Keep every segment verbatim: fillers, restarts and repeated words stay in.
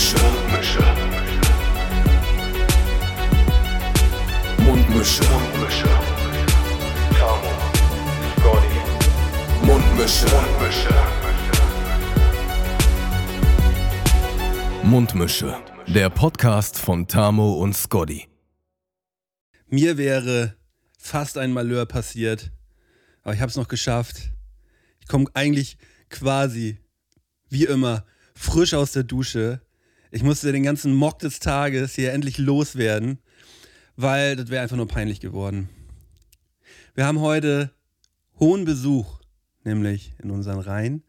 Mundmische. Mundmische. Mundmische. Tamo. Scotty. Mundmische. Mundmische. Mundmische. Der Podcast von Tamo und Scotty. Mir wäre fast ein Malheur passiert, aber ich habe es noch geschafft. Ich komme eigentlich quasi, wie immer, frisch aus der Dusche. Ich musste den ganzen Mock des Tages hier endlich loswerden, weil das wäre einfach nur peinlich geworden. Wir haben heute hohen Besuch, nämlich in unseren Reihen.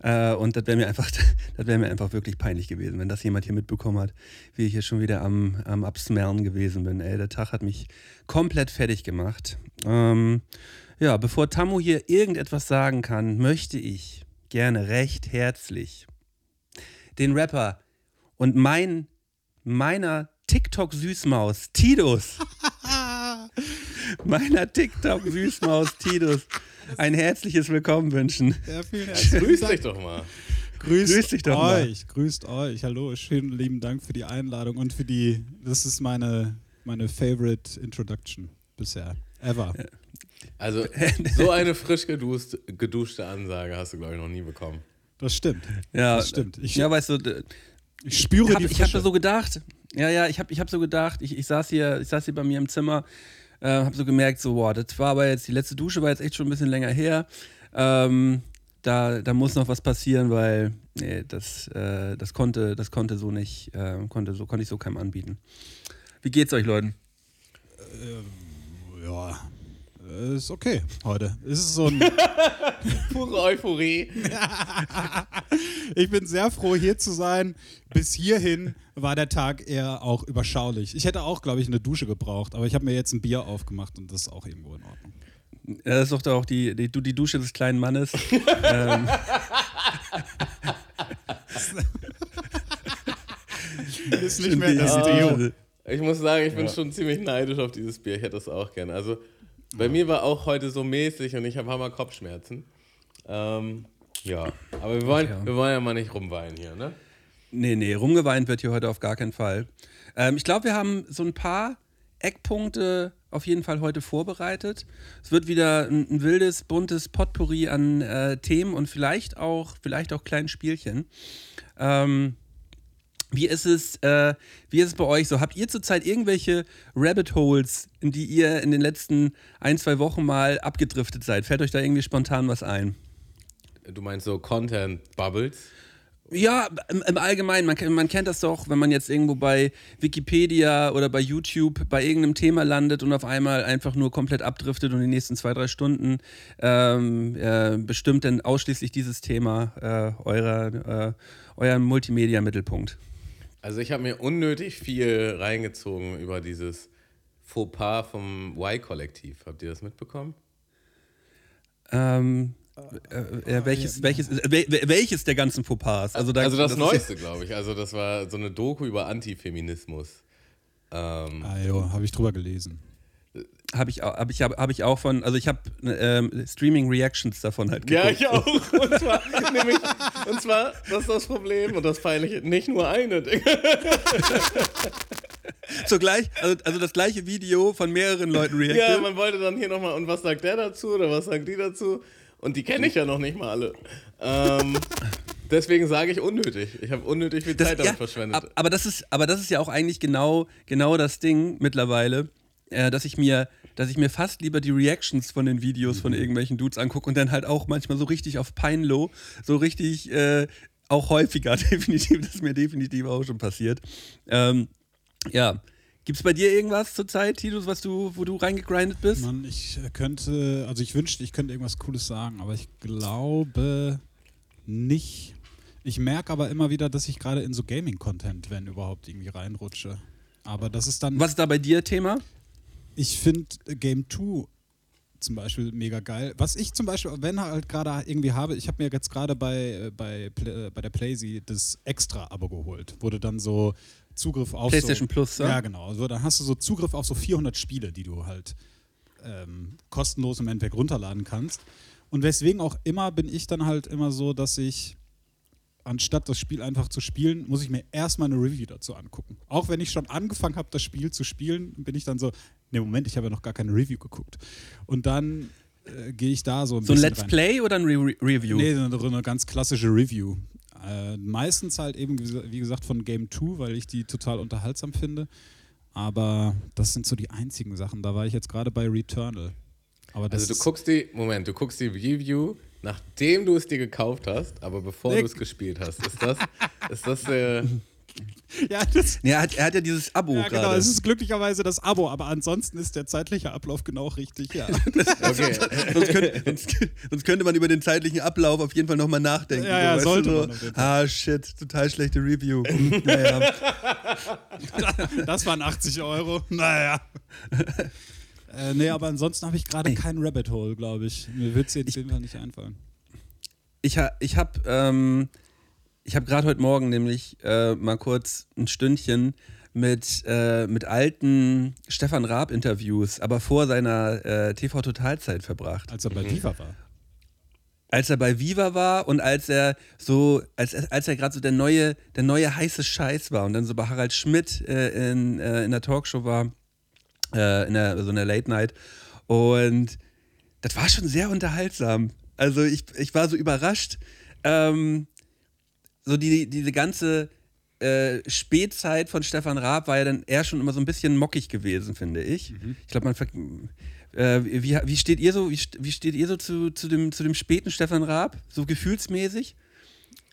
Und das wäre mir einfach, das wäre mir einfach wirklich peinlich gewesen, wenn das jemand hier mitbekommen hat, wie ich hier schon wieder am, am Absmerren gewesen bin. Ey, der Tag hat mich komplett fertig gemacht. Ähm, ja, bevor Tammo hier irgendetwas sagen kann, möchte ich gerne recht herzlich den Rapper und mein, meiner TikTok-Süßmaus Tidus, meiner TikTok-Süßmaus Tidus, ein herzliches Willkommen wünschen. Ja, vielen herzlichen Grüß Dank. Dich doch mal. Grüßt, grüßt dich doch euch, mal. Grüßt euch. Hallo, schönen lieben Dank für die Einladung und für die, das ist meine, meine favorite Introduction bisher, ever. Also so eine frisch geduschte, geduschte Ansage hast du, glaube ich, noch nie bekommen. Das stimmt. Ja, das stimmt. Ich, ja, weißt du, ich spüre hab, die Frische. Ich habe da so gedacht, ja, ja, ich habe ich hab so gedacht, ich, ich, saß hier, ich saß hier bei mir im Zimmer, Äh, hab so gemerkt, so, wow, das war aber jetzt, die letzte Dusche war jetzt echt schon ein bisschen länger her. Ähm, da, da muss noch was passieren, weil, nee, das, äh, das konnte, das konnte so nicht, äh, konnte, so, konnte ich so keinem anbieten. Wie geht's euch, Leuten? Ähm, ja, ist okay heute. Es ist so ein pure Euphorie. Ich bin sehr froh, hier zu sein. Bis hierhin war der Tag eher auch überschaulich. Ich hätte auch, glaube ich, eine Dusche gebraucht, aber ich habe mir jetzt ein Bier aufgemacht und das ist auch irgendwo in Ordnung. Ja, das ist doch da auch die, die, die Dusche des kleinen Mannes. ähm. Ist nicht mehr das Deo. Ich muss sagen, ich bin ja. schon ziemlich neidisch auf dieses Bier. Ich hätte das auch gern. Also bei mir war auch heute so mäßig und ich habe Hammer Kopfschmerzen. Ähm, ja, aber wir wollen, ja. wir wollen ja mal nicht rumweinen hier, ne? Nee, nee, rumgeweint wird hier heute auf gar keinen Fall. Ähm, ich glaube, wir haben so ein paar Eckpunkte auf jeden Fall heute vorbereitet. Es wird wieder ein, ein wildes, buntes Potpourri an äh, Themen und vielleicht auch, vielleicht auch kleinen Spielchen. Ähm, Wie ist es, äh, wie ist es bei euch so? Habt ihr zurzeit irgendwelche Rabbit Holes, in die ihr in den letzten ein, zwei Wochen mal abgedriftet seid? Fällt euch da irgendwie spontan was ein? Du meinst so Content-Bubbles? Ja, im, im Allgemeinen. Man, man kennt das doch, wenn man jetzt irgendwo bei Wikipedia oder bei YouTube bei irgendeinem Thema landet und auf einmal einfach nur komplett abdriftet und die nächsten zwei, drei Stunden ähm, äh, bestimmt dann ausschließlich dieses Thema äh, eurer, äh, euren Multimedia-Mittelpunkt. Also ich habe mir unnötig viel reingezogen über dieses Fauxpas vom Y-Kollektiv. Habt ihr das mitbekommen? Ähm, äh, äh, welches, welches, äh, welches der ganzen Fauxpas? Also, da, also das, das Neueste, ja, glaube ich. Also das war so eine Doku über Antifeminismus. Ähm, ah jo, habe ich drüber gelesen. Habe ich, hab ich, hab ich auch von, also ich habe ähm, Streaming-Reactions davon halt geguckt. Ja, ich auch. Und zwar, nämlich, und zwar, das ist das Problem und das Peinliche, nicht nur eine. Zugleich, also, also das gleiche Video von mehreren Leuten reacten. Ja, man wollte dann hier nochmal, und was sagt der dazu oder was sagt die dazu? Und die kenne ich ja noch nicht mal alle. Ähm, deswegen sage ich unnötig. Ich habe unnötig viel das, Zeit damit ja, verschwendet. Ab, aber, das ist, aber das ist ja auch eigentlich genau, genau das Ding mittlerweile, dass ich mir, dass ich mir fast lieber die Reactions von den Videos von irgendwelchen Dudes angucke und dann halt auch manchmal so richtig auf Peinlow, so richtig äh, auch häufiger, definitiv, das ist mir definitiv auch schon passiert. Ähm, ja, gibt's bei dir irgendwas zur Zeit, Tidus, was du, wo du reingegrindet bist? Mann, ich könnte, also ich wünschte, ich könnte irgendwas Cooles sagen, aber ich glaube nicht. Ich merke aber immer wieder, dass ich gerade in so Gaming-Content, wenn überhaupt, irgendwie reinrutsche. Aber das ist dann. Was ist da bei dir Thema? Ich finde Game zwei zum Beispiel mega geil. Was ich zum Beispiel, wenn halt gerade irgendwie habe, ich habe mir jetzt gerade bei, bei, bei der Playsee das Extra-Abo geholt. Wurde dann so Zugriff auf PlayStation so, Plus, ja? Ja, genau. Also dann hast du so Zugriff auf so vierhundert Spiele, die du halt ähm, kostenlos im Endeffekt runterladen kannst. Und weswegen auch immer bin ich dann halt immer so, dass ich anstatt das Spiel einfach zu spielen, muss ich mir erstmal eine Review dazu angucken. Auch wenn ich schon angefangen habe, das Spiel zu spielen, bin ich dann so, ne Moment, ich habe ja noch gar keine Review geguckt. Und dann äh, gehe ich da so ein so bisschen So ein Let's rein. Play oder ein Re- Review? Nee, eine, eine ganz klassische Review. Äh, meistens halt eben, wie gesagt, von Game zwei, weil ich die total unterhaltsam finde. Aber das sind so die einzigen Sachen. Da war ich jetzt gerade bei Returnal. Aber das also du guckst die, Moment, du guckst die Review, nachdem du es dir gekauft hast, aber bevor Nick. du es gespielt hast. Ist das, ist das, äh... ja, das ja, er, hat, er hat ja dieses Abo gerade. Ja, genau, es ist glücklicherweise das Abo, aber ansonsten ist der zeitliche Ablauf genau richtig, ja. Okay. sonst, könnte, sonst, sonst könnte man über den zeitlichen Ablauf auf jeden Fall nochmal nachdenken. Ja, ja, so, sollte man so, ah, shit, total schlechte Review. Naja. Das waren achtzig Euro. Naja. Äh, nee, aber ansonsten habe ich gerade kein Rabbit Hole, glaube ich. Mir wird es jetzt jedenfalls nicht einfallen. Ich, ha, ich habe ähm, hab gerade heute Morgen nämlich äh, mal kurz ein Stündchen mit, äh, mit alten Stefan Raab Interviews, aber vor seiner äh, T V Total Zeit verbracht. Als er bei Viva mhm. war. Als er bei Viva war und als er so, als, als er gerade so der neue, der neue heiße Scheiß war und dann so bei Harald Schmidt äh, in, äh, in der Talkshow war. In der, so einer Late Night. Und das war schon sehr unterhaltsam. Also ich, ich war so überrascht. Ähm, so die, diese ganze äh, Spätzeit von Stefan Raab war ja dann eher schon immer so ein bisschen mockig gewesen, finde ich. Mhm. Ich glaube, man ver- äh, wie, wie steht ihr so, wie, wie steht ihr so zu, zu, dem, zu dem späten Stefan Raab? So gefühlsmäßig?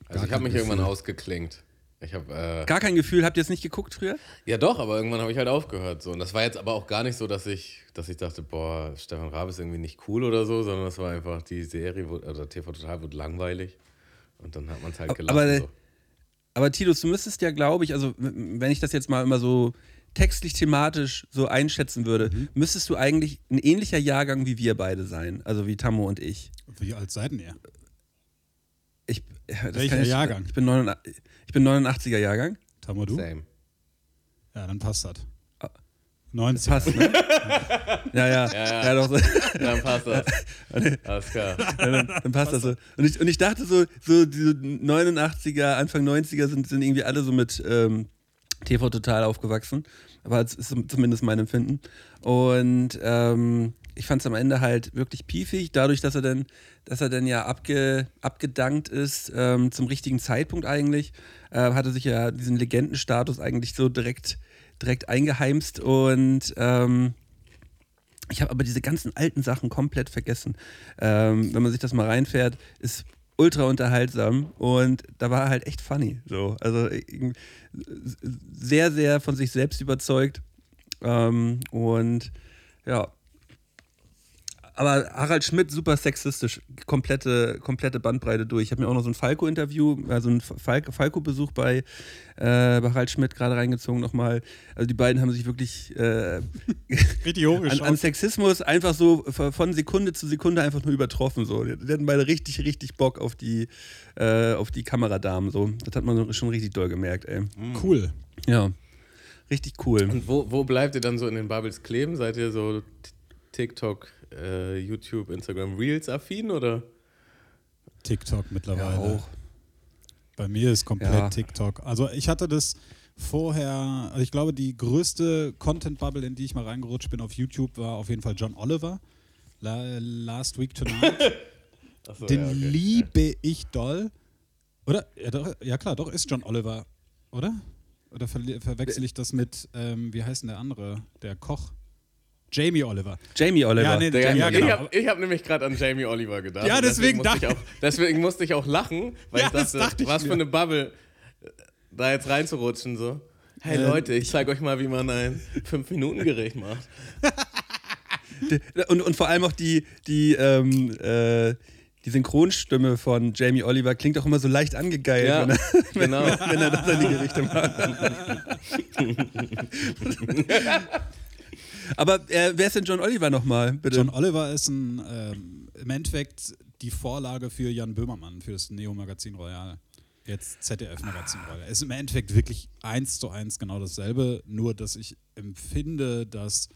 Also ich habe mich irgendwann ausgeklinkt. Ich hab, äh, gar kein Gefühl, habt ihr es nicht geguckt früher? Ja doch, aber irgendwann habe ich halt aufgehört. So. Und das war jetzt aber auch gar nicht so, dass ich, dass ich dachte, boah, Stefan Raab ist irgendwie nicht cool oder so, sondern das war einfach, die Serie, wurde, also T V Total wurde langweilig und dann hat man es halt gelassen. Aber, so. aber Tidus, du müsstest ja, glaube ich, also wenn ich das jetzt mal immer so textlich, thematisch so einschätzen würde, mhm. müsstest du eigentlich ein ähnlicher Jahrgang wie wir beide sein, also wie Tammo und ich. Wie alt seid ihr? Ich, das Welcher kann ich, Jahrgang? Ich bin, neunundachtzig, ich bin neunundachtziger Jahrgang. Tammo, du? Same. Ja, dann passt das. neunzig. Das passt, ne? ja, ja. ja, ja. ja doch so. Dann passt das. Alles klar. Ja, dann, dann passt das so. Und ich, und ich dachte so, so diese neunundachtziger, Anfang neunziger sind, sind irgendwie alle so mit ähm, T V Total aufgewachsen. Aber das ist zumindest mein Empfinden. Und ähm, ich fand es am Ende halt wirklich piefig, dadurch, dass er dann, dass er dann ja abge, abgedankt ist, ähm, zum richtigen Zeitpunkt eigentlich, äh, hatte sich ja diesen Legendenstatus eigentlich so direkt, direkt eingeheimst und ähm, ich habe aber diese ganzen alten Sachen komplett vergessen. Ähm, wenn man sich das mal reinfährt, ist ultra unterhaltsam und da war er halt echt funny. So. Also äh, sehr, sehr von sich selbst überzeugt ähm, und ja, aber Harald Schmidt, super sexistisch, komplette, komplette Bandbreite durch. Ich habe mir auch noch so ein Falco-Interview, also ein Falco-Besuch bei, äh, bei Harald Schmidt gerade reingezogen nochmal. Also die beiden haben sich wirklich äh, an, an Sexismus einfach so von Sekunde zu Sekunde einfach nur übertroffen. So. Die, die hatten beide richtig, richtig Bock auf die, äh, auf die Kameradamen. So. Das hat man schon richtig doll gemerkt, ey. Cool. Ja, richtig cool. Und wo, wo bleibt ihr dann so in den Bubbles kleben? Seid ihr so TikTok, äh, YouTube, Instagram, Reels affin oder? TikTok mittlerweile. Ja, auch. Bei mir ist komplett ja. TikTok. Also ich hatte das vorher, also ich glaube die größte Content-Bubble, in die ich mal reingerutscht bin auf YouTube, war auf jeden Fall John Oliver. La- Last Week Tonight. so, Den ja, okay. liebe ich doll. Oder? Ja, doch, ja klar, doch ist John Oliver, oder? Oder ver- verwechsel ich das mit, ähm, wie heißt denn der andere? Der Koch. Jamie Oliver. Jamie Oliver. Ja, nee, ja, ja, genau. Ich habe hab nämlich gerade an Jamie Oliver gedacht. Ja, deswegen, deswegen dachte ich auch, deswegen musste ich auch lachen, weil ja, ich dachte, dachte ich was mir. für eine Bubble, da jetzt reinzurutschen so. Hey ähm, Leute, ich zeige euch mal, wie man ein fünf Minuten Gericht macht. und, und vor allem auch die, die, ähm, äh, die Synchronstimme von Jamie Oliver klingt auch immer so leicht angegeilt, ja, wenn, er, genau. wenn er das in die Gerichte macht. Aber äh, wer ist denn John Oliver nochmal, bitte? John Oliver ist ein, ähm, im Endeffekt die Vorlage für Jan Böhmermann, für das Neo-Magazin Royal, jetzt Z D F-Magazin ah. Royal. Er ist im Endeffekt wirklich eins zu eins genau dasselbe, nur dass ich empfinde, dass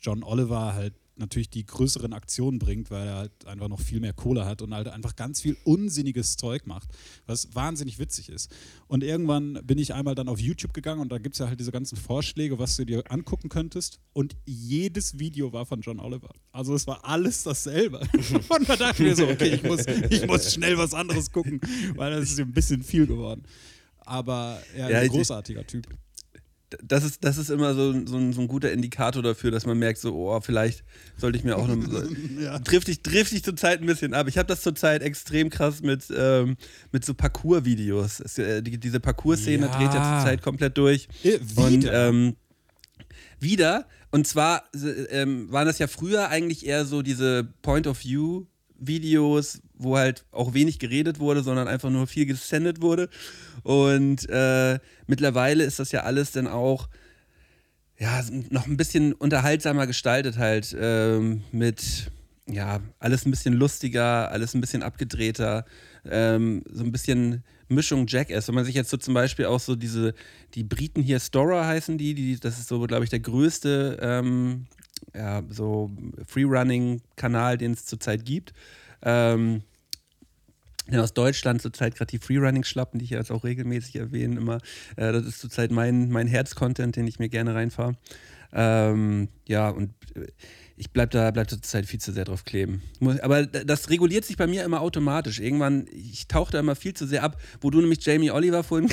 John Oliver halt natürlich die größeren Aktionen bringt, weil er halt einfach noch viel mehr Kohle hat und halt einfach ganz viel unsinniges Zeug macht, was wahnsinnig witzig ist. Und irgendwann bin ich einmal dann auf YouTube gegangen und da gibt es ja halt diese ganzen Vorschläge, was du dir angucken könntest, und jedes Video war von John Oliver. Also es war alles dasselbe. Und da dachte ich mir so, okay, ich muss, ich muss schnell was anderes gucken, weil das ist ein bisschen viel geworden. Aber er ja, ist ein großartiger Typ. Das ist, das ist immer so, so, ein, so ein guter Indikator dafür, dass man merkt, so, oh, vielleicht sollte ich mir auch noch. Ja. Trifft dich, trifft dich zurzeit ein bisschen ab. Ich habe das zurzeit extrem krass mit, ähm, mit so Parkour-Videos. Es, äh, die, diese Parkour-Szene ja. dreht ja zurzeit komplett durch. Äh, wieder. Und, ähm, wieder. Und zwar äh, waren das ja früher eigentlich eher so diese Point-of-View-Videos, wo halt auch wenig geredet wurde, sondern einfach nur viel gesendet wurde. Und äh, mittlerweile ist das ja alles dann auch ja, noch ein bisschen unterhaltsamer gestaltet halt, ähm, mit ja, alles ein bisschen lustiger, alles ein bisschen abgedrehter, ähm, so ein bisschen Mischung Jackass. Wenn man sich jetzt so zum Beispiel auch so diese, die Briten hier, Storer heißen die, die das ist so, glaube ich, der größte ähm, ja, so Freerunning-Kanal, den es zurzeit gibt. Ähm, denn aus Deutschland zurzeit gerade die Freerunning-Schlappen, die ich jetzt auch regelmäßig erwähne immer, äh, das ist zurzeit mein, mein Herz-Content, den ich mir gerne reinfahre. Ähm, ja, und ich bleib da, bleib da zurzeit viel zu sehr drauf kleben. Muss, aber das reguliert sich bei mir immer automatisch. Irgendwann, ich tauche da immer viel zu sehr ab, wo du nämlich Jamie Oliver vorhin,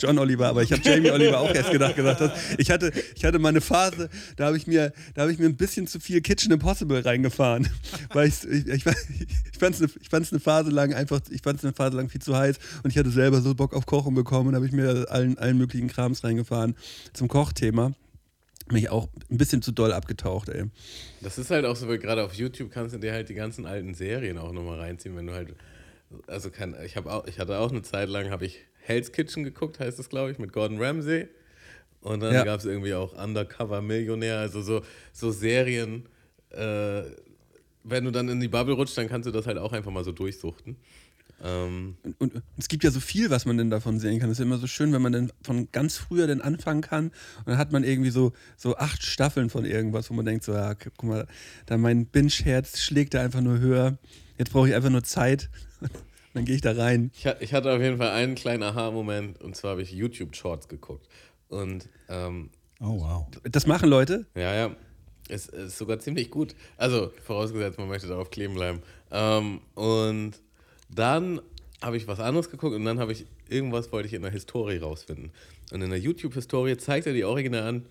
John Oliver, aber ich habe Jamie Oliver auch erst gedacht, gesagt hast. Ich hatte, ich hatte mal eine Phase, da habe ich mir, da habe ich mir ein bisschen zu viel Kitchen Impossible reingefahren. Weil ich, ich, ich, ich fand es eine, ich fand's eine Phase lang einfach, ich fand es eine Phase lang viel zu heiß und ich hatte selber so Bock auf Kochen bekommen und habe ich mir allen, allen möglichen Krams reingefahren zum Kochthema. Mich auch ein bisschen zu doll abgetaucht, ey. Das ist halt auch so, weil gerade auf YouTube kannst du dir halt die ganzen alten Serien auch nochmal reinziehen, wenn du halt, also kann, ich habe auch, ich hatte auch eine Zeit lang, habe ich Hell's Kitchen geguckt, heißt das, glaube ich, mit Gordon Ramsay, und dann ja. gab es irgendwie auch Undercover Millionär, also so, so Serien, äh, wenn du dann in die Bubble rutschst, dann kannst du das halt auch einfach mal so durchsuchten. Ähm, und, und es gibt ja so viel, was man denn davon sehen kann. Es ist ja immer so schön, wenn man dann von ganz früher dann anfangen kann und dann hat man irgendwie so, so acht Staffeln von irgendwas, wo man denkt so, ja, guck mal, da mein Binge-Herz schlägt da einfach nur höher. Jetzt brauche ich einfach nur Zeit und dann gehe ich da rein. Ich, ich hatte auf jeden Fall einen kleinen Aha-Moment, und zwar habe ich YouTube-Shorts geguckt. Und ähm, oh, wow. Das machen Leute? Ja, ja. Es ist, ist sogar ziemlich gut. Also, vorausgesetzt, man möchte darauf kleben bleiben. Ähm, und dann habe ich was anderes geguckt und dann habe ich irgendwas, wollte ich in der Historie rausfinden. Und in der YouTube-Historie zeigt er die original an,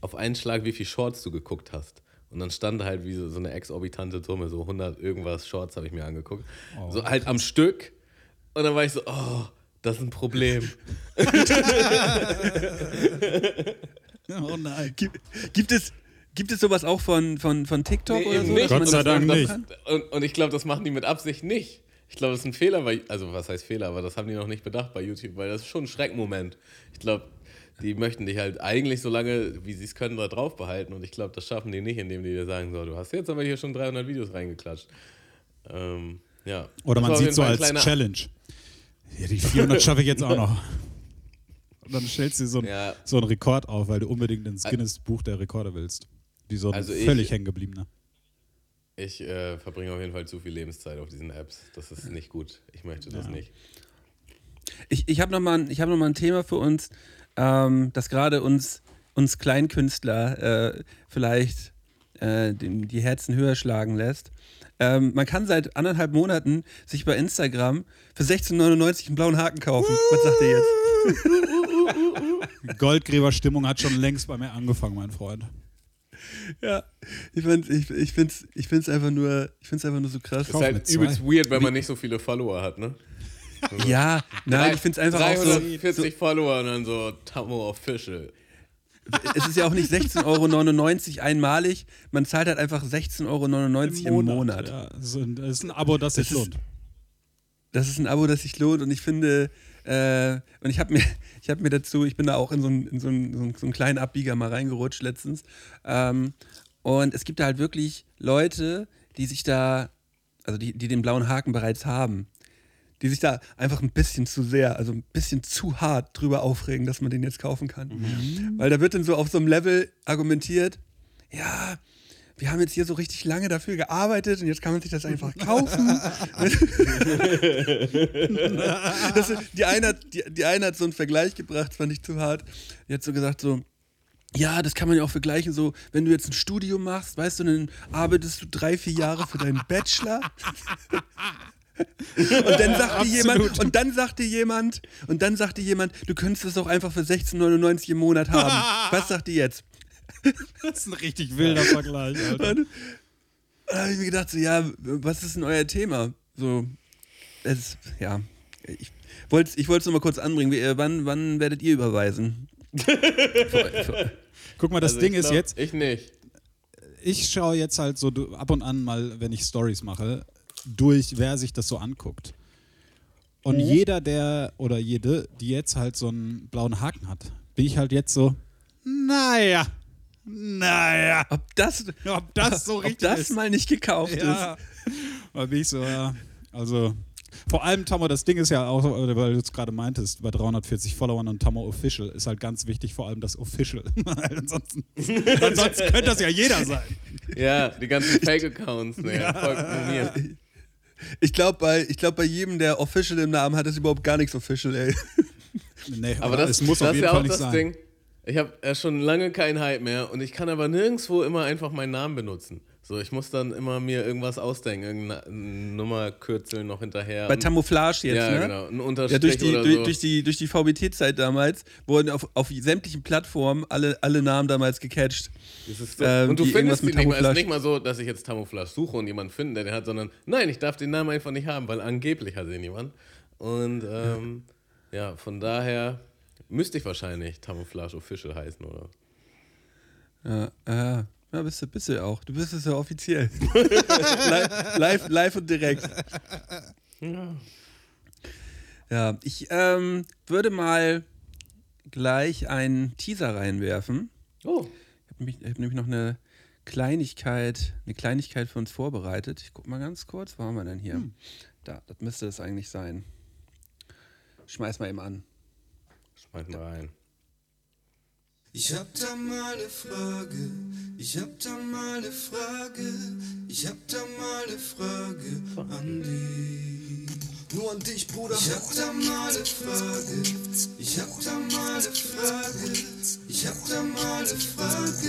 auf einen Schlag, wie viel Shorts du geguckt hast. Und dann stand halt wie so, so eine exorbitante Summe, so hundert irgendwas Shorts habe ich mir angeguckt. Oh, so halt am Stück. Und dann war ich so, oh, das ist ein Problem. Oh nein. Gibt, gibt es... Gibt es sowas auch von, von, von TikTok nee, oder so? Nicht. Gott sei Dank nicht. Und, und ich glaube, das machen die mit Absicht nicht. Ich glaube, das ist ein Fehler, bei, also was heißt Fehler, aber das haben die noch nicht bedacht bei YouTube, weil das ist schon ein Schreckmoment. Ich glaube, die möchten dich halt eigentlich so lange, wie sie es können, da drauf behalten, und ich glaube, das schaffen die nicht, indem die dir sagen, so, du hast jetzt aber hier schon dreihundert Videos reingeklatscht. Ähm, ja. Oder das man sieht so als Challenge. Ja, die vierhundert schaffe ich jetzt auch noch. Und dann stellst du dir so, ein, ja. so einen Rekord auf, weil du unbedingt ins Guinness-Buch der Rekorde willst. Die so also völlig hängen geblieben, ne? Ich äh, verbringe auf jeden Fall zu viel Lebenszeit auf diesen Apps. Das ist nicht gut. Ich möchte das ja. nicht. Ich, ich habe nochmal ein, hab noch mal ein Thema für uns, ähm, das gerade uns, uns Kleinkünstler äh, vielleicht äh, den, die Herzen höher schlagen lässt. Ähm, man kann seit anderthalb Monaten sich bei Instagram für sechzehn neunundneunzig einen blauen Haken kaufen. Was sagt ihr jetzt? Goldgräberstimmung hat schon längst bei mir angefangen, mein Freund. Ja, ich find's, ich, ich find's, ich find's einfach nur, ich find's einfach nur so krass. Das ist halt übelst weird, wenn man nicht so viele Follower hat, ne? Also ja, nein, drei, ich find's einfach dreihundertvierzig so, Follower und dann so Tammo Official. Es ist ja auch nicht sechzehn neunundneunzig Euro einmalig, man zahlt halt einfach sechzehn neunundneunzig Euro im Monat. Im Monat. Ja. Das ist ein Abo, das, das sich lohnt. Ist, das ist ein Abo, das sich lohnt, und ich finde... Äh, und ich habe mir, ich hab mir dazu, ich bin da auch in so einen so so so kleinen Abbieger mal reingerutscht letztens. Ähm, und es gibt da halt wirklich Leute, die sich da, also die, die den blauen Haken bereits haben, die sich da einfach ein bisschen zu sehr, also ein bisschen zu hart drüber aufregen, dass man den jetzt kaufen kann. Mhm. Weil da wird dann so auf so einem Level argumentiert, ja, wir haben jetzt hier so richtig lange dafür gearbeitet und jetzt kann man sich das einfach kaufen. das, die, eine hat, die, die eine hat so einen Vergleich gebracht, fand ich zu hart. Die hat so gesagt so, ja, das kann man ja auch vergleichen, so, wenn du jetzt ein Studium machst, weißt du, dann arbeitest du drei, vier Jahre für deinen Bachelor. Und dann sagt dir jemand, und dann sagt dir jemand, und dann sagt dir jemand, du könntest das auch einfach für sechzehn neunundneunzig im Monat haben. Was sagt die jetzt? Das ist ein richtig wilder Vergleich, Alter. Und da habe ich mir gedacht, so, ja, was ist denn euer Thema? So, es, ja, ich wollte es ich wollte es nochmal kurz anbringen. Wie, wann, wann werdet ihr überweisen? für, für. Guck mal, das also Ding glaub, ist jetzt. Ich nicht. Ich schaue jetzt halt so ab und an mal, wenn ich Stories mache, durch, wer sich das so anguckt. Und mhm. jeder, der oder jede, die jetzt halt so einen blauen Haken hat, bin ich halt jetzt so, naja, naja. Ob das, ob das so richtig ob das ist. Mal nicht gekauft ja. ist. Da bin ich so, ja, also. Vor allem, Tammo, das Ding ist ja auch, weil du es gerade meintest, bei dreihundertvierzig Followern und Tammo Official ist halt ganz wichtig, vor allem das Official. ansonsten, ansonsten könnte das ja jeder sein. Ja, die ganzen Fake-Accounts. Ne, ja. Folgt mir. Ich glaube, bei, glaub, bei jedem, der Official im Namen hat, ist überhaupt gar nichts Official, ey. Nee, aber, aber das, das muss das auf jeden ja Fall nicht sein. Ding. Ich habe ja schon lange keinen Hype mehr und ich kann aber nirgendwo immer einfach meinen Namen benutzen. So, ich muss dann immer mir irgendwas ausdenken, irgendeine Nummerkürzel noch hinterher. Bei Tamouflage jetzt, ja, ne? Ja, genau, ein Unterstrich ja, durch die, oder durch, so. Durch die, durch die V B T-Zeit damals wurden auf, auf sämtlichen Plattformen alle, alle Namen damals gecatcht. Das ist so. ähm, und du findest mit nicht mal, ist nicht mal so, dass ich jetzt Tamouflage suche und jemanden finde, der den hat, sondern nein, ich darf den Namen einfach nicht haben, weil angeblich hat den jemand. Und ähm, ja, von daher müsste ich wahrscheinlich Tamouflage Official heißen, oder? Ja, ja. Ja, bist du, bist du auch. Du bist es ja offiziell. live, live, live und direkt. Ja, ja ich ähm, würde mal gleich einen Teaser reinwerfen. Oh. Ich habe hab nämlich noch eine Kleinigkeit, eine Kleinigkeit für uns vorbereitet. Ich guck mal ganz kurz, wo haben wir denn hier? Hm. Da, das müsste es eigentlich sein. Schmeiß mal eben an. Schmeiß mal rein. Ich hab da mal eine Frage, ich hab da mal eine Frage, ich hab da mal eine Frage an dich. Nur an dich, Bruder. Ich hab da mal eine Frage, ich hab da mal eine Frage, ich hab da mal eine Frage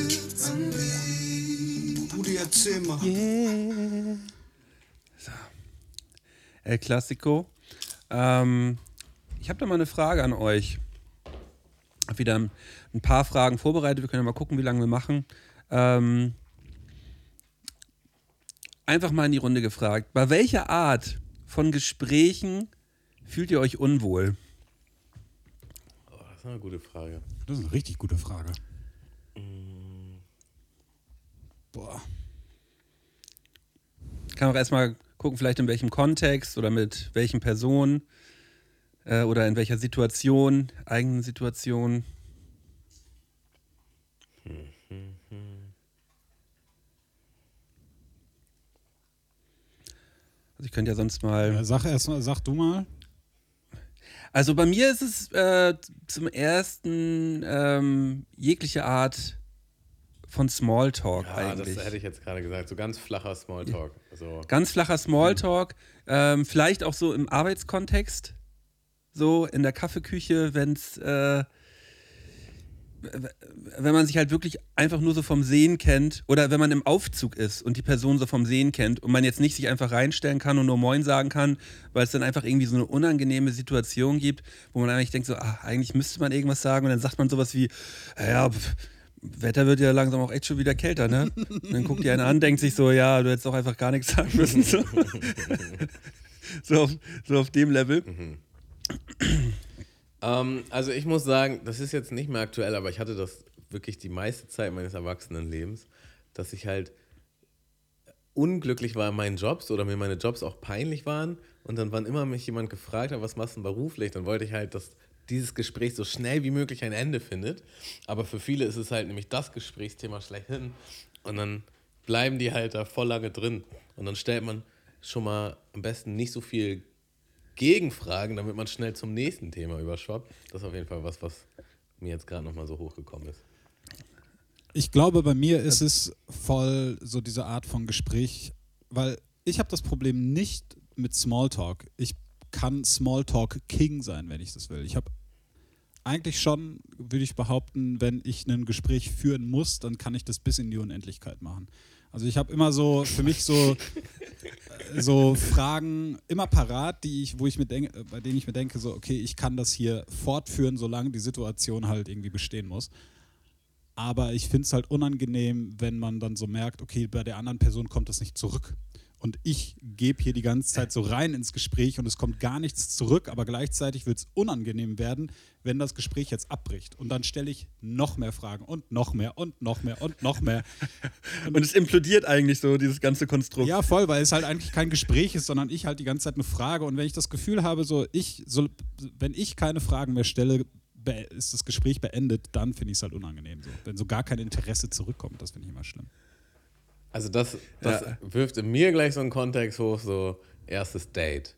an dich. Bruder, erzähl mal. Yeah. So. El Clasico. Ähm, ich hab da mal eine Frage an euch. Wieder ein paar Fragen vorbereitet. Wir können ja mal gucken, wie lange wir machen. Ähm, einfach mal in die Runde gefragt. Bei welcher Art von Gesprächen fühlt ihr euch unwohl? Oh, das ist eine gute Frage. Das ist eine richtig gute Frage. Mhm. Boah. Kann auch erstmal gucken, vielleicht in welchem Kontext oder mit welchen Personen. Oder in welcher Situation, eigenen Situation? Hm, hm, hm. Also ich könnte ja sonst mal... Ja, sag erst mal, sag du mal. Also bei mir ist es äh, zum ersten ähm, jegliche Art von Smalltalk ja, eigentlich. Das hätte ich jetzt gerade gesagt, so ganz flacher Smalltalk. So. Ganz flacher Smalltalk, ähm, vielleicht auch so im Arbeitskontext. So in der Kaffeeküche, wenn's, äh, wenn man sich halt wirklich einfach nur so vom Sehen kennt oder wenn man im Aufzug ist und die Person so vom Sehen kennt und man jetzt nicht sich einfach reinstellen kann und nur Moin sagen kann, weil es dann einfach irgendwie so eine unangenehme Situation gibt, wo man eigentlich denkt so, ach, eigentlich müsste man irgendwas sagen und dann sagt man sowas wie, ja, pff, Wetter wird ja langsam auch echt schon wieder kälter, ne? Und dann guckt die einer an, denkt sich so, ja, du hättest doch einfach gar nichts sagen müssen. So, so, auf, so auf dem Level. Mhm. ähm, also ich muss sagen, das ist jetzt nicht mehr aktuell, aber ich hatte das wirklich die meiste Zeit meines Erwachsenenlebens, dass ich halt unglücklich war in meinen Jobs oder mir meine Jobs auch peinlich waren und dann wann immer mich jemand gefragt hat, was machst du denn beruflich, dann wollte ich halt, dass dieses Gespräch so schnell wie möglich ein Ende findet, aber für viele ist es halt nämlich das Gesprächsthema schlechthin und dann bleiben die halt da voll lange drin und dann stellt man schon mal am besten nicht so viel Gegenfragen, damit man schnell zum nächsten Thema überschwappt. Das ist auf jeden Fall was, was mir jetzt gerade nochmal so hochgekommen ist. Ich glaube, bei mir ist es voll so diese Art von Gespräch, weil ich habe das Problem nicht mit Smalltalk. Ich kann Smalltalk-King sein, wenn ich das will. Ich habe eigentlich schon, würde ich behaupten, wenn ich ein Gespräch führen muss, dann kann ich das bis in die Unendlichkeit machen. Also ich habe immer so, für mich so, so Fragen immer parat, die ich, wo ich mir denke, bei denen ich mir denke, so okay, ich kann das hier fortführen, solange die Situation halt irgendwie bestehen muss. Aber ich finde es halt unangenehm, wenn man dann so merkt, okay, bei der anderen Person kommt das nicht zurück. Und ich gebe hier die ganze Zeit so rein ins Gespräch und es kommt gar nichts zurück, aber gleichzeitig wird es unangenehm werden, wenn das Gespräch jetzt abbricht. Und dann stelle ich noch mehr Fragen und noch mehr und noch mehr und noch mehr. Und, und es implodiert eigentlich so, dieses ganze Konstrukt. Ja, voll, weil es halt eigentlich kein Gespräch ist, sondern ich halt die ganze Zeit eine Frage. Und wenn ich das Gefühl habe, so ich, so, wenn ich keine Fragen mehr stelle, be- ist das Gespräch beendet, dann finde ich es halt unangenehm. So. Wenn so gar kein Interesse zurückkommt, das finde ich immer schlimm. Also das, das ja. wirft in mir gleich so einen Kontext hoch, so erstes Date.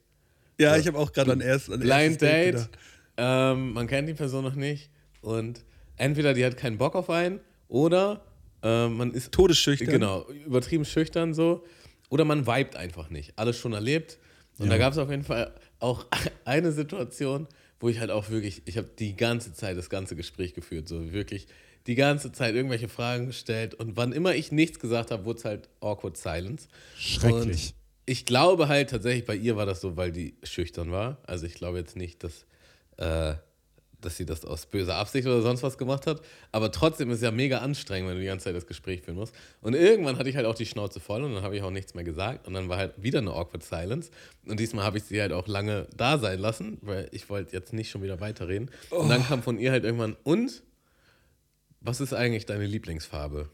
Ja, so, ich habe auch gerade ein, erst, ein erstes Date. Blind Date, ähm, man kennt die Person noch nicht und entweder die hat keinen Bock auf einen oder äh, man ist todesschüchtern. Genau, übertrieben schüchtern so. Oder man vibet einfach nicht. Alles schon erlebt. Und ja. da gab es auf jeden Fall auch eine Situation, wo ich halt auch wirklich, ich habe die ganze Zeit das ganze Gespräch geführt, so wirklich die ganze Zeit irgendwelche Fragen gestellt und wann immer ich nichts gesagt habe, wurde es halt awkward silence. Schrecklich. Und ich glaube halt tatsächlich, bei ihr war das so, weil die schüchtern war. Also ich glaube jetzt nicht, dass, äh, dass sie das aus böser Absicht oder sonst was gemacht hat. Aber trotzdem ist es ja mega anstrengend, wenn du die ganze Zeit das Gespräch führen musst. Und irgendwann hatte ich halt auch die Schnauze voll und dann habe ich auch nichts mehr gesagt. Und dann war halt wieder eine awkward silence. Und diesmal habe ich sie halt auch lange da sein lassen, weil ich wollte jetzt nicht schon wieder weiterreden. Oh. Und dann kam von ihr halt irgendwann, und was ist eigentlich deine Lieblingsfarbe?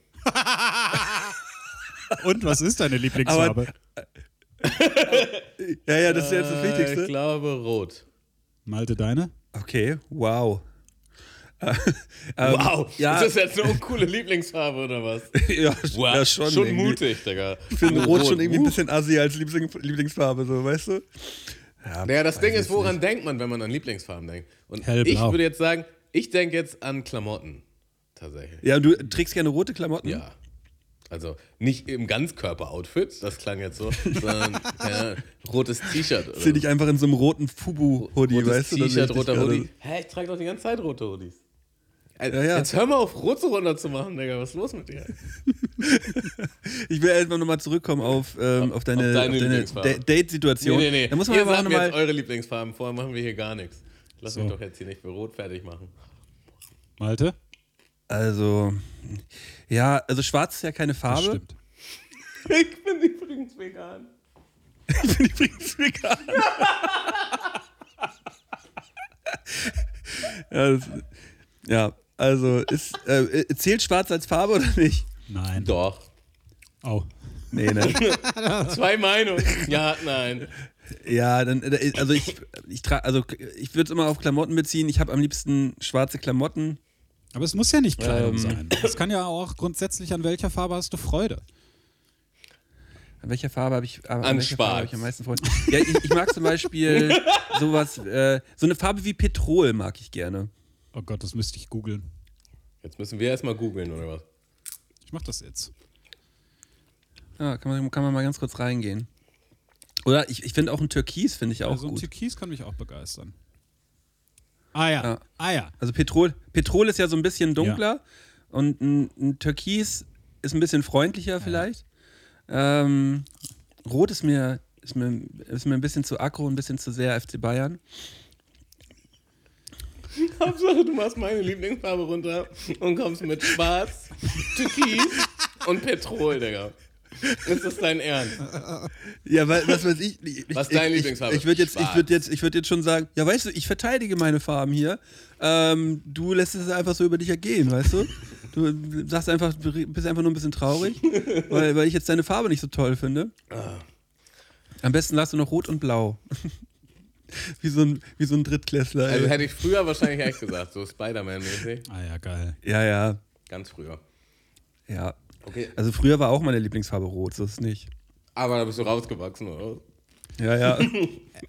Und was ist deine Lieblingsfarbe? ja, ja, das ist jetzt das Wichtigste. Ich glaube, rot. Malte, deine? Okay, wow. Wow, ja. Ist das jetzt eine uncoole Lieblingsfarbe oder was? ja, wow. ja, schon Schon irgendwie. Mutig, Digga. Ich finde rot, rot schon irgendwie uh. ein bisschen assi als Lieblingsfarbe, so, weißt du? Ja, naja, das Ding ist, woran nicht. denkt man, wenn man an Lieblingsfarben denkt? Und Hellblau. Ich würde jetzt sagen, ich denke jetzt an Klamotten. Tatsächlich. Ja, du trägst gerne rote Klamotten? Ja. Also nicht im Ganzkörper-Outfit, das klang jetzt so, sondern ja, rotes T-Shirt. Oder? Zieh dich einfach in so einem roten Fubu-Hoodie, rotes weißt du? Rotes T-Shirt, roter Hoodie. Hä, hey, ich trage doch die ganze Zeit rote Hoodies. Also, ja, ja. Jetzt hör mal auf, rot so runter zu machen, Digga. Was ist los mit dir? Ich will erstmal nochmal zurückkommen auf, ähm, auf, auf deine, deine, deine Date-Situation. Nee, nee, nee. Da muss man jetzt sagen, jetzt eure Lieblingsfarben. Vorher machen wir hier gar nichts. Lass so. mich doch jetzt hier nicht für rot fertig machen. Malte? Also, ja, also schwarz ist ja keine Farbe. Das stimmt. Ich bin übrigens vegan. Ich bin übrigens vegan. ja, das, ja, also, ist, äh, zählt schwarz als Farbe oder nicht? Nein. Doch. Oh. Nee, ne? Zwei Meinungen. Ja, nein. Ja, dann, also ich, ich, tra- also ich würde es immer auf Klamotten beziehen. Ich habe am liebsten schwarze Klamotten. Aber es muss ja nicht Kleidung ähm. sein. Es kann ja auch grundsätzlich, an welcher Farbe hast du Freude? An welcher Farbe habe ich, an an Farbe hab ich am meisten Freude? Ja, ich, ich mag zum Beispiel sowas, äh, so eine Farbe wie Petrol mag ich gerne. Oh Gott, das müsste ich googeln. Jetzt müssen wir erstmal googeln, oder was? Ich mach das jetzt. Ja, kann man, kann man mal ganz kurz reingehen. Oder ich, ich finde auch ein Türkis, finde ich auch also gut. Also ein Türkis kann mich auch begeistern. Ah ja. ja, ah ja. Also Petrol, Petrol ist ja so ein bisschen dunkler ja. und ein, ein Türkis ist ein bisschen freundlicher ja. vielleicht. Ähm, Rot ist mir, ist, mir, ist mir ein bisschen zu aggro, ein bisschen zu sehr F C Bayern. Hauptsache, du machst meine Lieblingsfarbe runter und kommst mit Schwarz, Türkis und Petrol, Digga. Ist das dein Ernst? Ja, was, was weiß ich. ich was ist deine Lieblingsfarbe? Ich, ich würde jetzt, würd jetzt, würd jetzt schon sagen, ja, weißt du, ich verteidige meine Farben hier. Ähm, du lässt es einfach so über dich ergehen, weißt du? Du sagst einfach, bist einfach nur ein bisschen traurig, weil, weil ich jetzt deine Farbe nicht so toll finde. Am besten lass du noch rot und blau. Wie so ein, wie so ein Drittklässler. Also ey. Hätte ich früher wahrscheinlich echt gesagt, so Spider-Man-mäßig. Ah ja, geil. Ja, ja. Ganz früher. Ja. Okay. Also früher war auch meine Lieblingsfarbe rot, so ist es nicht. Aber da bist du rausgewachsen, oder? Ja, ja.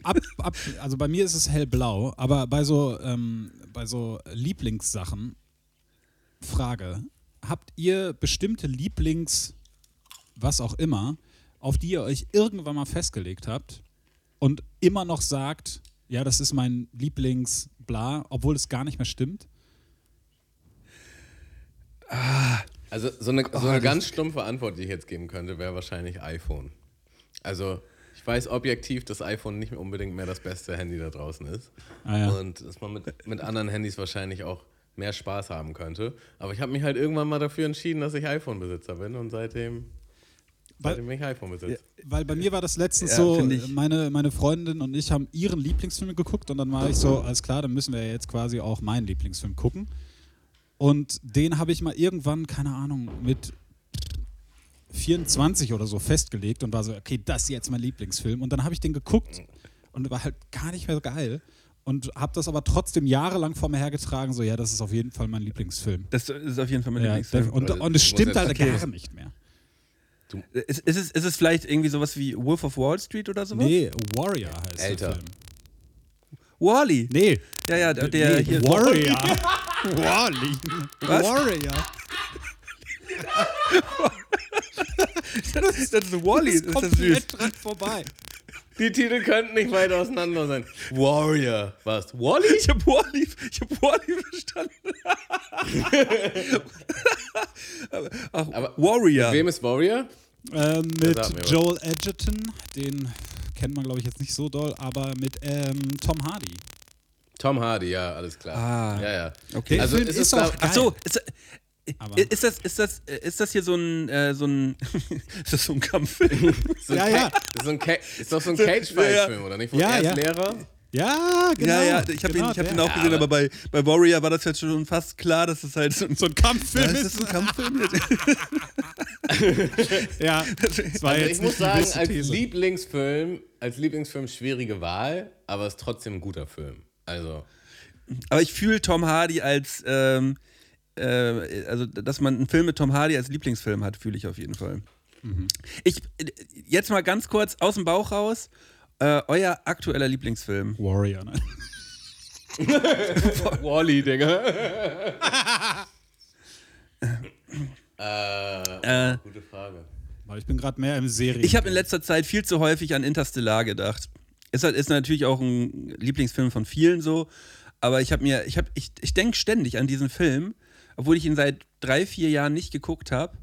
ab, ab, also bei mir ist es hellblau, aber bei so, ähm, bei so Lieblingssachen, Frage, habt ihr bestimmte Lieblings, was auch immer, auf die ihr euch irgendwann mal festgelegt habt und immer noch sagt, ja, das ist mein Lieblingsbla, obwohl es gar nicht mehr stimmt? Ah. Also so eine, so eine ganz stumpfe Antwort, die ich jetzt geben könnte, wäre wahrscheinlich iPhone. Also ich weiß objektiv, dass iPhone nicht unbedingt mehr das beste Handy da draußen ist. Ah, ja. Und dass man mit, mit anderen Handys wahrscheinlich auch mehr Spaß haben könnte. Aber ich habe mich halt irgendwann mal dafür entschieden, dass ich iPhone-Besitzer bin und seitdem, weil, seitdem bin ich iPhone-Besitzer. Weil bei mir war das letztens ja, so, meine, meine Freundin und ich haben ihren Lieblingsfilm geguckt und dann war ich so, alles klar, dann müssen wir ja jetzt quasi auch meinen Lieblingsfilm gucken. Und den habe ich mal irgendwann, keine Ahnung, mit vierundzwanzig oder so festgelegt und war so, okay, das ist jetzt mein Lieblingsfilm. Und dann habe ich den geguckt und war halt gar nicht mehr so geil. Und habe das aber trotzdem jahrelang vor mir hergetragen, so, ja, das ist auf jeden Fall mein Lieblingsfilm. Das ist auf jeden Fall mein ja, Lieblingsfilm. Und, und es stimmt halt okay. gar nicht mehr. Ist, ist, es, ist es vielleicht irgendwie sowas wie Wolf of Wall Street oder sowas? Nee, Warrior heißt Alter. der Film. Wall-E? Nee. Ja, ja, der, der nee, hier. Warrior. Wall-E. Was? Warrior. Das, das ist Wall-E. Das kommt direkt dran vorbei. Die Titel könnten nicht weit auseinander sein. Warrior. Was? Wall-E? Ich hab Wall-E, ich hab Wall-E verstanden. Ach, aber Warrior. Mit wem ist Warrior? Äh, mit Joel Edgerton, den kennt man, glaube ich, jetzt nicht so doll, aber mit ähm, Tom Hardy. Tom Hardy, ja, alles klar. Ah, ja, ja. Okay. Also ist, ist auch. Ach so, ist, ist das, ist das, ist das hier so ein, äh, so ein, ist das so ein Kampffilm? so ein ja, Ka- ja. Ist, so ein Ka- ist doch so ein Cage-Fight-Film, oder nicht? Wo ja, er ja. ist Lehrer. Ja, genau. Ja, ja. Ich habe genau, ihn, hab ihn auch ja, gesehen, aber bei, bei Warrior war das jetzt schon fast klar, dass es halt so ein, so ein Kampffilm ist. Ist das ein Kampffilm? ja, das war also jetzt ich muss sagen, als Lieblingsfilm, als Lieblingsfilm schwierige Wahl, aber es ist trotzdem ein guter Film. Also. Aber ich fühle Tom Hardy als, ähm, äh, also dass man einen Film mit Tom Hardy als Lieblingsfilm hat, fühle ich auf jeden Fall. Mhm. Ich, jetzt mal ganz kurz aus dem Bauch raus. Uh, euer aktueller Lieblingsfilm? Warrior, ne? Wall-E, Digga. äh, äh, gute Frage. Ich bin gerade mehr im Serien. Ich habe in letzter Zeit viel zu häufig an Interstellar gedacht. Ist, ist natürlich auch ein Lieblingsfilm von vielen so, aber ich habe mir, ich habe, ich, ich denke ständig an diesen Film, obwohl ich ihn seit drei, vier Jahren nicht geguckt habe.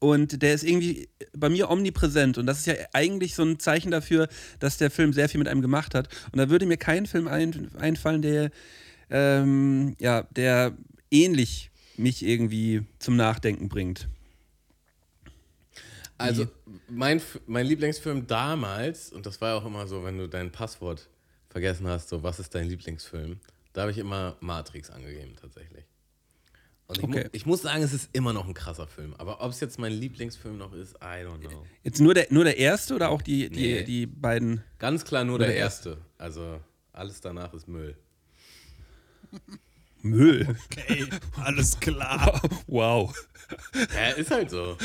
Und der ist irgendwie bei mir omnipräsent. Und das ist ja eigentlich so ein Zeichen dafür, dass der Film sehr viel mit einem gemacht hat. Und da würde mir kein Film ein, einfallen, der, ähm, ja, der ähnlich mich irgendwie zum Nachdenken bringt. Also mein, mein Lieblingsfilm damals, und das war ja auch immer so, wenn du dein Passwort vergessen hast, so was ist dein Lieblingsfilm, da habe ich immer Matrix angegeben tatsächlich. Und ich, okay. mu- ich muss sagen, es ist immer noch ein krasser Film. Aber ob es jetzt mein Lieblingsfilm noch ist, I don't know. Jetzt nur der, nur der erste oder auch die, die, nee. die beiden? Ganz klar nur, nur der, der erste. erste. Also alles danach ist Müll. Müll? Okay, alles klar. Wow. Ja, ist halt so.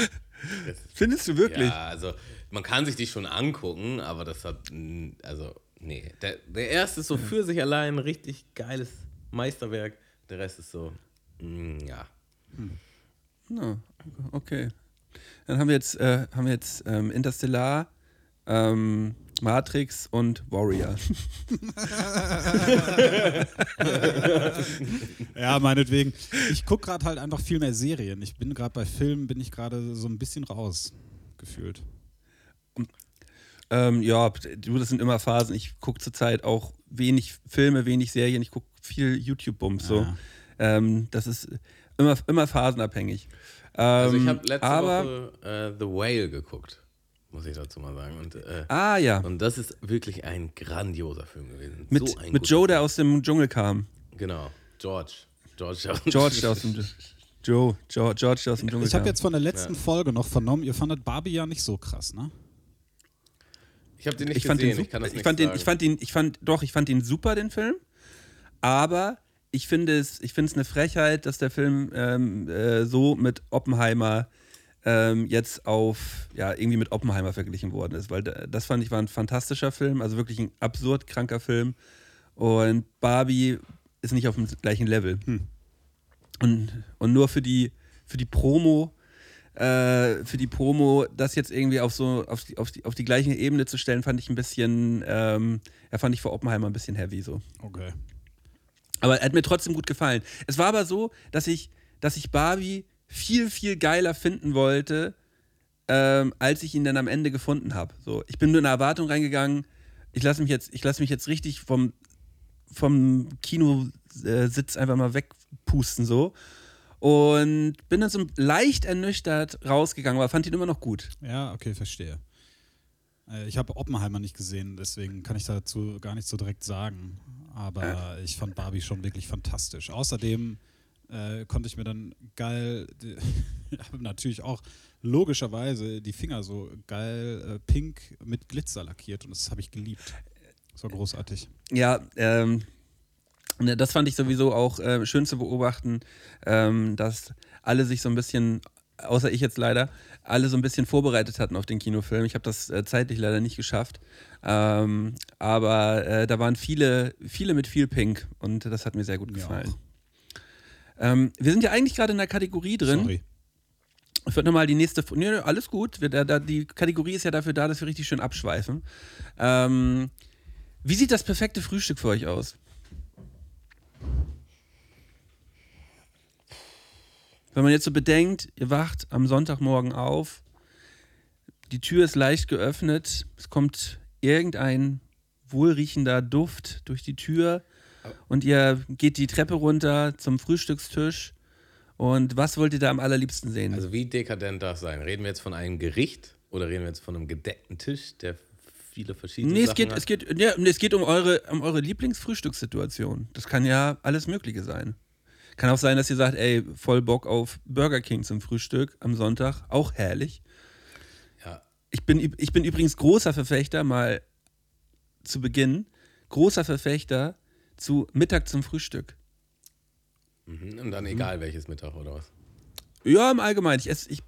Findest du wirklich? Ja, also man kann sich die schon angucken, aber das hat, also nee. Der, der erste ist so für sich allein ein richtig geiles Meisterwerk. Der Rest ist so... Ja. Hm. No, okay. Dann haben wir jetzt, äh, haben wir jetzt ähm, Interstellar, ähm, Matrix und Warrior. Ja, meinetwegen. Ich gucke gerade halt einfach viel mehr Serien. Ich bin gerade bei Filmen, bin ich gerade so ein bisschen raus gefühlt. Ähm, ja, du, das sind immer Phasen. Ich gucke zurzeit auch wenig Filme, wenig Serien. Ich gucke viel YouTube-Bums so. Ja. Ähm, das ist immer, immer phasenabhängig. Ähm, also ich habe letzte aber, Woche äh, The Whale geguckt, muss ich dazu mal sagen. Und, äh, ah ja. Und das ist wirklich ein grandioser Film gewesen. Mit, so ein mit Joe, Film. Der aus dem Dschungel kam. Genau, George. George, George aus dem Dschungel. Joe, George, George aus dem Dschungel. Ich habe jetzt von der letzten ja. Folge noch vernommen, ihr fandet Barbie ja nicht so krass, ne? Ich habe den nicht ich gesehen, den, ich kann das ich nicht fand sagen. Den, ich fand ihn, ich fand, doch, ich fand ihn super, den Film, aber... Ich finde es, ich finde es eine Frechheit, dass der Film ähm, äh, so mit Oppenheimer ähm, jetzt auf, ja, irgendwie mit Oppenheimer verglichen worden ist, weil das fand ich war ein fantastischer Film, also wirklich ein absurd kranker Film und Barbie ist nicht auf dem gleichen Level. Hm. Und, und nur für die, für die Promo, äh, für die Promo, das jetzt irgendwie auf so auf die, auf die, auf die gleiche Ebene zu stellen, fand ich ein bisschen, ähm, ja, fand ich für Oppenheimer ein bisschen heavy so. Okay. Aber hat mir trotzdem gut gefallen. Es war aber so, dass ich, dass ich Barbie viel, viel geiler finden wollte, ähm, als ich ihn dann am Ende gefunden habe. So, ich bin nur in eine Erwartung reingegangen, ich lasse mich jetzt, ich lasse mich jetzt richtig vom, vom Kinositz einfach mal wegpusten so. Und bin dann so leicht ernüchtert rausgegangen, aber fand ihn immer noch gut. Ja, okay, verstehe. Ich habe Oppenheimer nicht gesehen, deswegen kann ich dazu gar nicht so direkt sagen. Aber ich fand Barbie schon wirklich fantastisch. Außerdem äh, konnte ich mir dann geil, die, natürlich auch logischerweise die Finger so geil äh, pink mit Glitzer lackiert. Und das habe ich geliebt. Das war großartig. Ja, ähm, das fand ich sowieso auch äh, schön zu beobachten, ähm, dass alle sich so ein bisschen... außer ich jetzt leider, alle so ein bisschen vorbereitet hatten auf den Kinofilm. Ich habe das äh, zeitlich leider nicht geschafft. Ähm, aber äh, da waren viele, viele mit viel Pink und das hat mir sehr gut gefallen. Ja. Ähm, wir sind ja eigentlich gerade in der Kategorie drin. Sorry. Ich würde nochmal die nächste... Nö, nö, alles gut. Wir, da, da, die Kategorie ist ja dafür da, dass wir richtig schön abschweifen. Ähm, wie sieht das perfekte Frühstück für euch aus? Wenn man jetzt so bedenkt, ihr wacht am Sonntagmorgen auf, die Tür ist leicht geöffnet, es kommt irgendein wohlriechender Duft durch die Tür und ihr geht die Treppe runter zum Frühstückstisch und was wollt ihr da am allerliebsten sehen? Also wie dekadent darf es sein? Reden wir jetzt von einem Gericht oder reden wir jetzt von einem gedeckten Tisch, der viele verschiedene nee, Sachen es geht, hat? Es geht, ja, nee, es geht um eure, um eure Lieblingsfrühstückssituation. Das kann ja alles Mögliche sein. Kann auch sein, dass ihr sagt, ey, voll Bock auf Burger King zum Frühstück am Sonntag. Auch herrlich. Ja. Ich bin, ich bin übrigens großer Verfechter, mal zu Beginn, großer Verfechter zu Mittag zum Frühstück. Mhm. Und dann egal mhm. welches Mittag oder was? Ja, im Allgemeinen. Ich, esse, ich,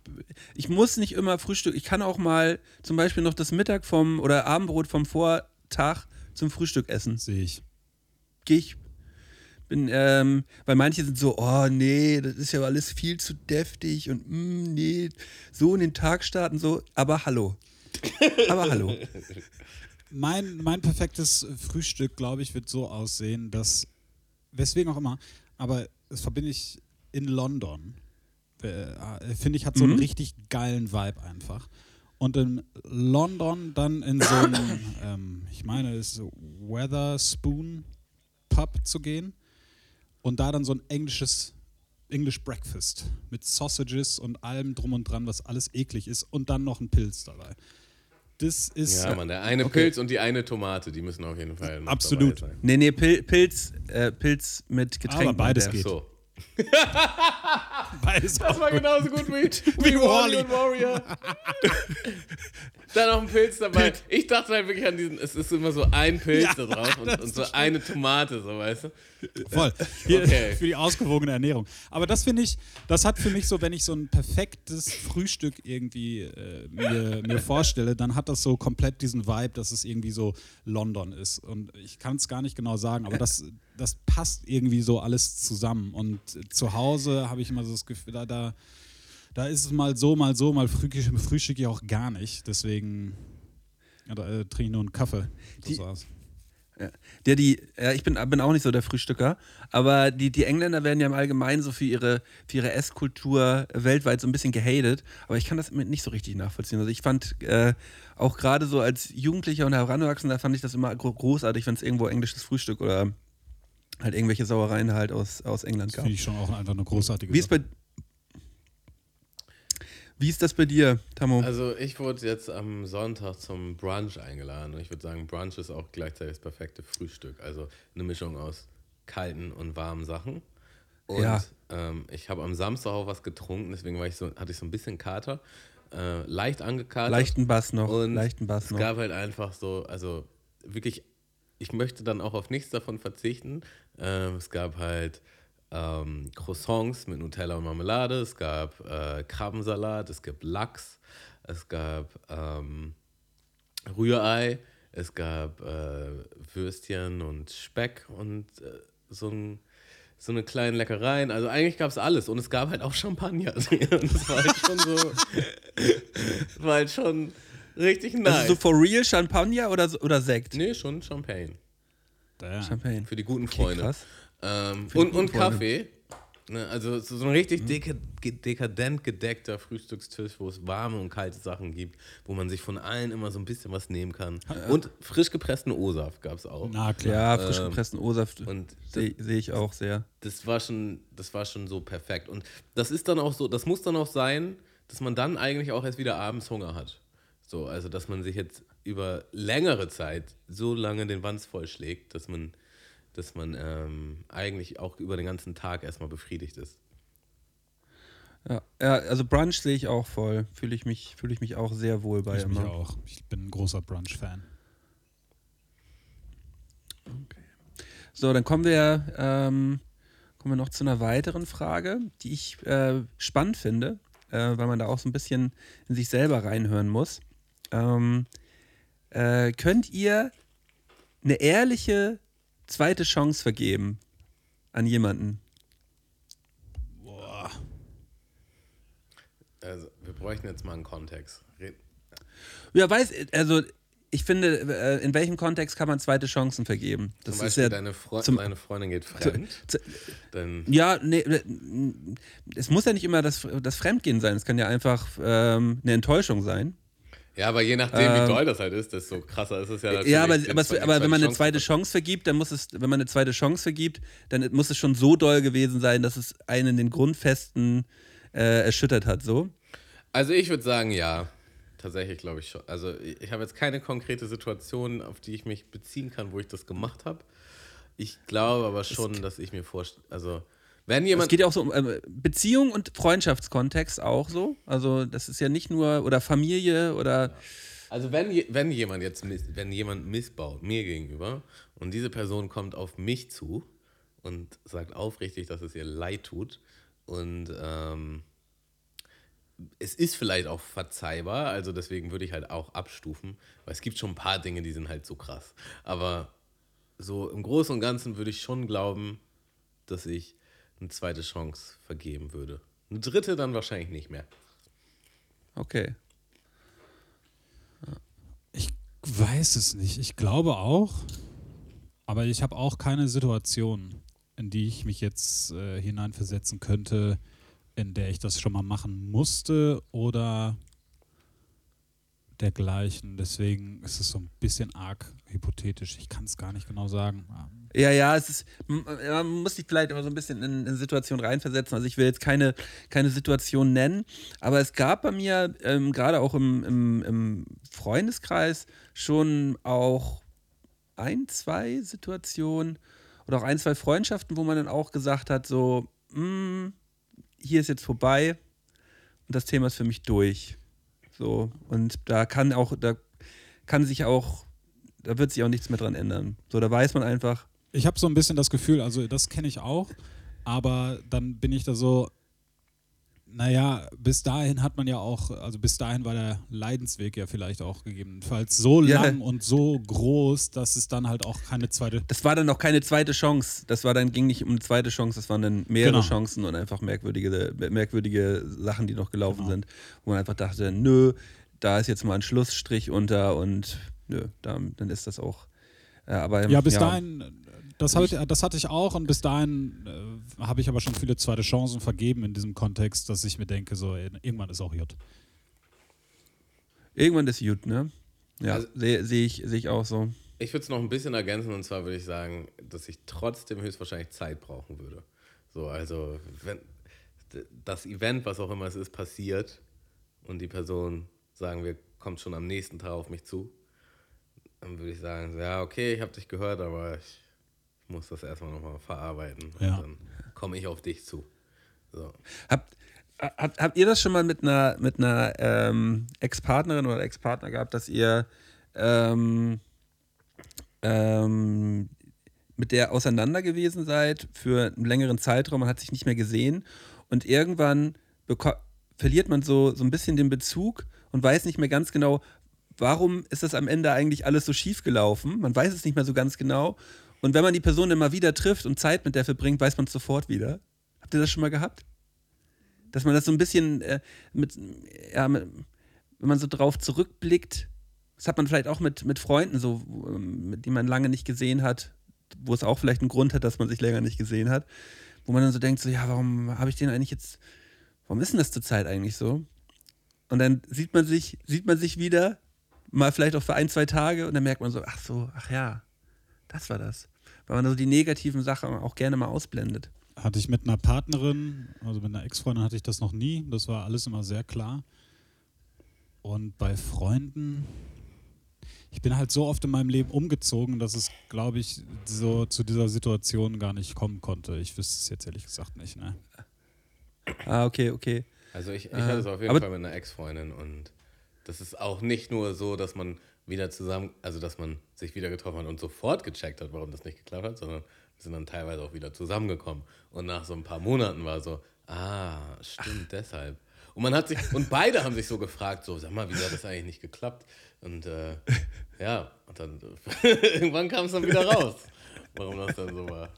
ich muss nicht immer Frühstück. Ich kann auch mal zum Beispiel noch das Mittag vom oder Abendbrot vom Vortag zum Frühstück essen. Sehe ich. Gehe ich. Bin, ähm, weil manche sind so, oh nee, das ist ja alles viel zu deftig und mh, nee, so in den Tag starten, so, aber hallo. aber hallo. Mein, mein perfektes Frühstück, glaube ich, wird so aussehen, dass, weswegen auch immer, aber das verbinde ich in London, äh, finde ich, hat so mhm. einen richtig geilen Vibe einfach. Und in London dann in so einem, ähm, ich meine, es ist Weatherspoon Pub zu gehen. Und da dann so ein englisches English Breakfast mit Sausages und allem drum und dran, was alles eklig ist und dann noch ein Pilz dabei. Das ist... Ja, äh, man, der eine okay. Pilz und die eine Tomate, die müssen auf jeden Fall noch absolut dabei sein. Nee, nee, Pil- Pilz, äh, Pilz mit Getränken. Aber beides geht. So. beides das war genauso gut wie, wie, wie Wally und Warrior. Dann noch ein Pilz dabei. Ich dachte halt wirklich an diesen, es ist immer so ein Pilz ja, da drauf und, und so eine Tomate, so weißt du. Voll. Hier, okay. Für die ausgewogene Ernährung. Aber das finde ich, das hat für mich so, wenn ich so ein perfektes Frühstück irgendwie äh, mir, mir vorstelle, dann hat das so komplett diesen Vibe, dass es irgendwie so London ist. Und ich kann es gar nicht genau sagen, aber das, das passt irgendwie so alles zusammen. Und zu Hause habe ich immer so das Gefühl, da... da Da ist es mal so, mal so, mal frühstücke frühstück ich auch gar nicht. Deswegen ja, da, äh, trinke ich nur einen Kaffee. Das war's. Ja, der, die, ja, ich bin, bin auch nicht so der Frühstücker, aber die, die Engländer werden ja im Allgemeinen so für ihre, für ihre Esskultur weltweit so ein bisschen gehatet. Aber ich kann das nicht so richtig nachvollziehen. Also ich fand äh, auch gerade so als Jugendlicher und Heranwachsender fand ich das immer großartig, wenn es irgendwo englisches Frühstück oder halt irgendwelche Sauereien halt aus, aus England das gab. Finde ich schon auch einfach eine großartige Sache. Wie ist bei Wie ist das bei dir, Tammo? Also ich wurde jetzt am Sonntag zum Brunch eingeladen und ich würde sagen, Brunch ist auch gleichzeitig das perfekte Frühstück. Also eine Mischung aus kalten und warmen Sachen. Und ja. ähm, ich habe am Samstag auch was getrunken, deswegen war ich so, hatte ich so ein bisschen Kater. Äh, leicht angekatert. Leichten Bass noch. Und Leichten Bass noch. Es gab halt einfach so, also wirklich, ich möchte dann auch auf nichts davon verzichten. Ähm, es gab halt... Ähm, Croissants mit Nutella und Marmelade, es gab äh, Krabbensalat, es gibt Lachs, es gab ähm, Rührei, es gab äh, Würstchen und Speck und äh, so ein so eine kleine Leckereien. Also eigentlich gab es alles und es gab halt auch Champagner. Also, das war halt schon so, das war halt schon richtig nice. Also so for real Champagner oder, oder Sekt? Nee, schon Champagne. Ja. Champagne. Für die guten Freunde. Okay, ähm, und guten und Freunde. Kaffee. Also so ein richtig dekadent gedeckter Frühstückstisch, wo es warme und kalte Sachen gibt, wo man sich von allen immer so ein bisschen was nehmen kann. Und frisch gepressten O-Saft gab es auch. Na klar, ja, frisch gepressten O-Saft sehe seh ich auch sehr. Das war schon, das war schon so perfekt. Und das ist dann auch so, das muss dann auch sein, dass man dann eigentlich auch erst wieder abends Hunger hat. So, also dass man sich jetzt über längere Zeit so lange den Wanz vollschlägt, dass man dass man ähm, eigentlich auch über den ganzen Tag erstmal befriedigt ist. Ja, ja, also Brunch sehe ich auch voll. Fühle ich mich, fühle ich mich auch sehr wohl bei. Ich immer. Mich auch. Ich bin ein großer Brunch-Fan. Okay. So, dann kommen wir, ähm, kommen wir noch zu einer weiteren Frage, die ich äh, spannend finde, äh, weil man da auch so ein bisschen in sich selber reinhören muss. Ähm, äh, könnt ihr eine ehrliche zweite Chance vergeben an jemanden? Boah. Also, wir bräuchten jetzt mal einen Kontext. Red. Ja, weiß, also ich finde, in welchem Kontext kann man zweite Chancen vergeben? Das zum Beispiel ist ja deine, Fre- zum, deine Freundin geht fremd. Zu, zu, dann ja, nee, es muss ja nicht immer das, das Fremdgehen sein, es kann ja einfach ähm, eine Enttäuschung sein. Ja, aber je nachdem, wie toll das halt ist, desto krasser ist es ja natürlich. Ja, aber, aber, es, aber wenn man eine zweite Chance vergibt, dann muss es, wenn man eine zweite Chance vergibt, dann muss es schon so doll gewesen sein, dass es einen den Grundfesten äh, erschüttert hat, so? Also ich würde sagen, ja. Tatsächlich glaube ich schon. Also ich habe jetzt keine konkrete Situation, auf die ich mich beziehen kann, wo ich das gemacht habe. Ich glaube aber schon, es, dass ich mir vorstelle, also wenn jemand, es geht ja auch so um äh, Beziehung und Freundschaftskontext auch so. Also das ist ja nicht nur, oder Familie oder. Ja. Also wenn, je, wenn jemand jetzt, miss, wenn jemand missbaut mir gegenüber und diese Person kommt auf mich zu und sagt aufrichtig, dass es ihr leid tut und ähm, es ist vielleicht auch verzeihbar, also deswegen würde ich halt auch abstufen, weil es gibt schon ein paar Dinge, die sind halt so krass. Aber so im Großen und Ganzen würde ich schon glauben, dass ich eine zweite Chance vergeben würde. Eine dritte dann wahrscheinlich nicht mehr. Okay. Ich weiß es nicht. Ich glaube auch, aber ich habe auch keine Situation, in die ich mich jetzt äh, hineinversetzen könnte, in der ich das schon mal machen musste oder dergleichen. Deswegen ist es so ein bisschen arg hypothetisch. Ich kann es gar nicht genau sagen. Ja, ja, es ist, man muss sich vielleicht immer so ein bisschen in eine Situation reinversetzen. Also ich will jetzt keine, keine Situation nennen, aber es gab bei mir, ähm, gerade auch im, im, im Freundeskreis, schon auch ein, zwei Situationen oder auch ein, zwei Freundschaften, wo man dann auch gesagt hat, so, mh, hier ist jetzt vorbei und das Thema ist für mich durch. So, und da kann auch, da kann sich auch, da wird sich auch nichts mehr dran ändern. So, da weiß man einfach. Ich habe so ein bisschen das Gefühl, also das kenne ich auch, aber dann bin ich da so, naja, bis dahin hat man ja auch, also bis dahin war der Leidensweg ja vielleicht auch gegebenenfalls so ja. lang und so groß, dass es dann halt auch keine zweite... Das war dann auch keine zweite Chance, das war dann, ging nicht um eine zweite Chance, das waren dann mehrere genau. Chancen und einfach merkwürdige, merkwürdige Sachen, die noch gelaufen genau. sind, wo man einfach dachte, nö, da ist jetzt mal ein Schlussstrich unter und nö, dann, dann ist das auch... Aber, ja, bis ja, dahin, das, hab ich, das hatte ich auch und bis dahin äh, habe ich aber schon viele zweite Chancen vergeben in diesem Kontext, dass ich mir denke, so irgendwann ist auch Jut. Irgendwann ist Jut, ne? Ja, also, sehe seh ich, seh ich auch so. Ich würde es noch ein bisschen ergänzen und zwar würde ich sagen, dass ich trotzdem höchstwahrscheinlich Zeit brauchen würde. So, also wenn das Event, was auch immer es ist, passiert und die Person, sagen wir, kommt schon am nächsten Tag auf mich zu, dann würde ich sagen, ja, okay, ich habe dich gehört, aber ich muss das erstmal nochmal verarbeiten. Ja. Und dann komme ich auf dich zu. So. Habt, habt, habt ihr das schon mal mit einer, mit einer ähm, Ex-Partnerin oder Ex-Partner gehabt, dass ihr ähm, ähm, mit der auseinander gewesen seid für einen längeren Zeitraum, man hat sich nicht mehr gesehen und irgendwann beko- verliert man so, so ein bisschen den Bezug und weiß nicht mehr ganz genau, warum ist das am Ende eigentlich alles so schief gelaufen? Man weiß es nicht mehr so ganz genau. Und wenn man die Person dann mal wieder trifft und Zeit mit der verbringt, weiß man es sofort wieder. Habt ihr das schon mal gehabt? Dass man das so ein bisschen äh, mit, ja, mit, wenn man so drauf zurückblickt, das hat man vielleicht auch mit, mit Freunden, so, mit denen man lange nicht gesehen hat, wo es auch vielleicht einen Grund hat, dass man sich länger nicht gesehen hat, wo man dann so denkt, so, ja, warum habe ich den eigentlich jetzt, warum ist denn das zurzeit eigentlich so? Und dann sieht man sich, sieht man sich wieder, mal vielleicht auch für ein, zwei Tage, und dann merkt man so, ach so, ach ja, das war das. Weil man so die negativen Sachen auch gerne mal ausblendet. Hatte ich mit einer Partnerin, also mit einer Ex-Freundin hatte ich das noch nie, das war alles immer sehr klar. Und bei Freunden, ich bin halt so oft in meinem Leben umgezogen, dass es, glaube ich, so zu dieser Situation gar nicht kommen konnte. Ich wüsste es jetzt ehrlich gesagt nicht, ne? Ah, okay, okay. Also ich, ich hatte es auf jeden Aber Fall mit einer Ex-Freundin, und das ist auch nicht nur so, dass man wieder zusammen, also dass man sich wieder getroffen hat und sofort gecheckt hat, warum das nicht geklappt hat, sondern wir sind dann teilweise auch wieder zusammengekommen. Und nach so ein paar Monaten war so, ah, stimmt, Ach. deshalb. Und man hat sich, und beide haben sich so gefragt, so, sag mal, wieso hat das eigentlich nicht geklappt? Und äh, ja, und dann irgendwann kam es dann wieder raus, warum das dann so war.